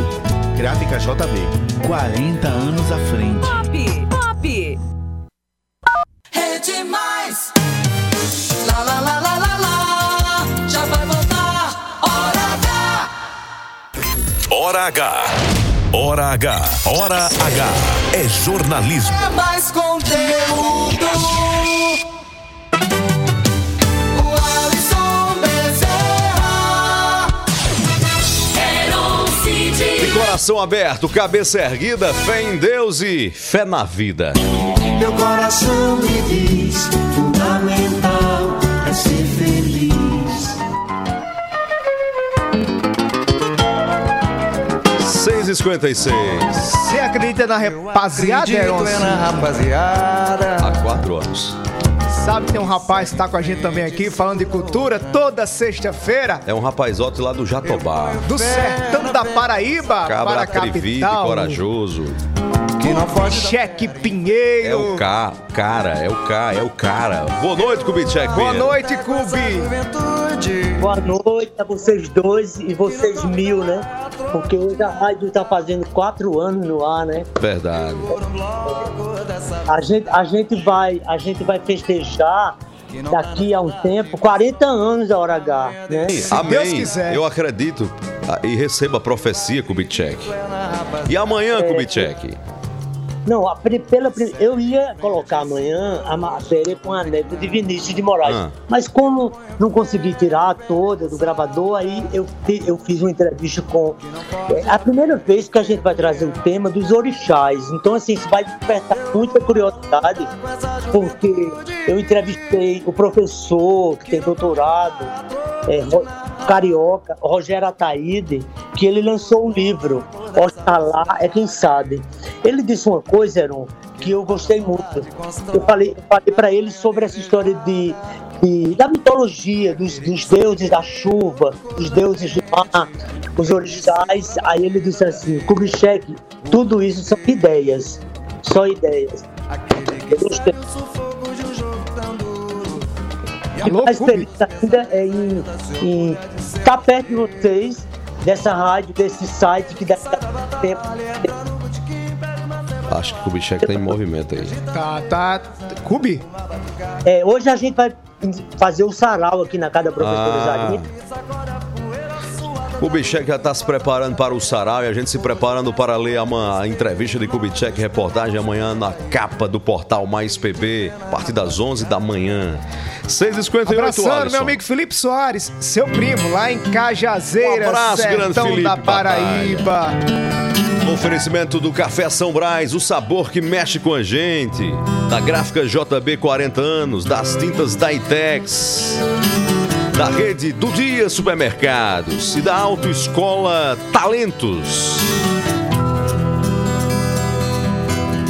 Gráfica J B, quarenta anos à frente. Pop! Pop! Rede Mais, lá, lá, lá, lá, lá, lá, já vai voltar, Hora H. Hora H, Hora H, Hora H, é jornalismo. É mais conteúdo, o Walisson Bezerra, Cid. De coração aberto, cabeça erguida, fé em Deus e fé na vida. Meu coração me diz, fundamental é ser feliz. seis e cinquenta e seis. Você acredita na rapaziada? Eu acredito é na rapaziada. Há quatro anos. Sabe, tem um rapaz que tá com a gente também aqui, falando de cultura, toda sexta-feira. É um rapazote lá do Jatobá. Do sertão da Paraíba. Cabra para a capital. Corajoso. Kubitschek Pinheiro. É o K, cara, é o K, é o cara. Boa noite, Kubitschek Pinheiro. Boa noite, Kubi. Boa noite a vocês dois e vocês mil, né? Porque hoje a rádio tá fazendo quatro anos no ar, né? Verdade. A gente, a gente, vai, a gente vai festejar daqui a um tempo, quarenta anos da Hora H, né? Se Amém. Deus quiser. Eu acredito. E receba a profecia, Kubitschek. E amanhã, é, Kubitschek? Não, a, pela, eu ia colocar amanhã a série com a letra de Vinícius de Moraes. Ah. Mas como não consegui tirar toda do gravador, aí eu, eu fiz uma entrevista com... É, a primeira vez que a gente vai trazer o tema dos orixás. Então, assim, isso vai despertar muita curiosidade, porque eu entrevistei o professor que tem doutorado, é, carioca, Rogério Ataíde, que ele lançou um livro, Oxalá é Quem Sabe. Ele disse uma coisa, Heron, que eu gostei muito. Eu falei, falei para ele sobre essa história de, de, da mitologia, dos, dos deuses da chuva, dos deuses do mar, os orixás. Aí ele disse assim, Kubitschek, tudo isso são ideias, só ideias. Eu gostei. E mais feliz ainda é em estar tá perto de vocês, dessa rádio, desse site que deve estar tempo. Acho que o Kubitschek tá em movimento aí. Tá, tá. Kubi? É, hoje a gente vai fazer o sarau aqui na casa da professora ah. Janine. Kubitschek já está se preparando para o sarau e a gente se preparando para ler a entrevista de Kubitschek, reportagem amanhã na capa do Portal MaisPB, a partir das onze da manhã. seis e cinquenta e oito, abraçando Walisson, meu amigo Felipe Soares, seu primo, lá em Cajazeiras, um abraço, sertão Felipe, da Paraíba. Oferecimento do Café São Brás, o sabor que mexe com a gente. Da Gráfica J B, quarenta anos, das tintas da Itex. Da Rede do Dia Supermercados e da Autoescola Talentos.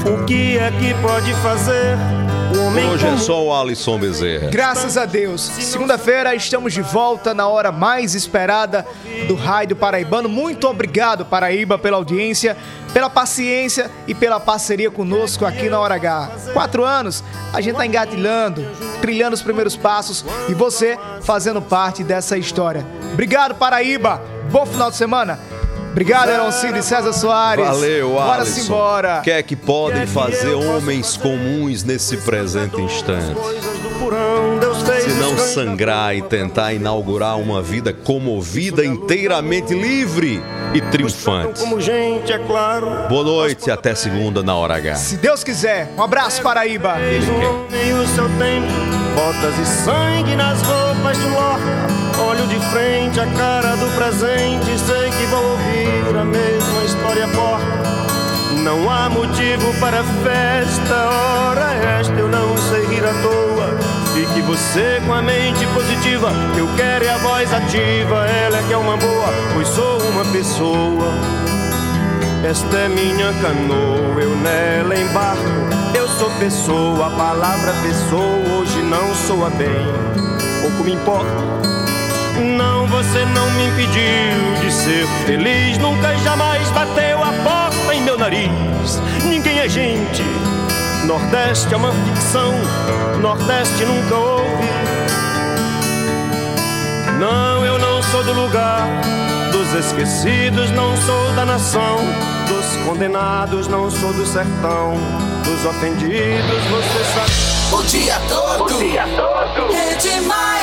O que é que pode fazer? Hoje é só o Walisson Bezerra. Graças a Deus. Segunda-feira estamos de volta na hora mais esperada do Rádio Paraibano. Muito obrigado, Paraíba, pela audiência, pela paciência e pela parceria conosco aqui na Hora H. Quatro anos, a gente está engatilhando, trilhando os primeiros passos e você fazendo parte dessa história. Obrigado, Paraíba. Bom final de semana. Obrigado, Heron Cid e César Soares. Valeu, Walisson. Bora-se embora. O que é que podem fazer homens comuns nesse presente instante? Se não sangrar e tentar inaugurar uma vida comovida, inteiramente livre e triunfante. Boa noite e até segunda na Hora H. Se Deus quiser. Um abraço, Paraíba. Ele quer. Botas e sangue nas roupas de Lorca. Olho de frente, a cara do presente, sei que vou ouvir a mesma história porca. Não há motivo para festa, ora esta eu não sei rir à toa. Fique você com a mente positiva, eu quero e a voz ativa, ela é que é uma boa, pois sou uma pessoa. Esta é minha canoa, eu nela embarco, eu sou pessoa, a palavra pessoa hoje não soa bem, pouco me importa. Não, você não me impediu de ser feliz. Nunca e jamais bateu a porta em meu nariz. Ninguém é gente. Nordeste é uma ficção. Nordeste nunca houve. Não, eu não sou do lugar dos esquecidos. Não sou da nação dos condenados. Não sou do sertão dos ofendidos. Você sabe. O dia todo. O dia todo. É demais.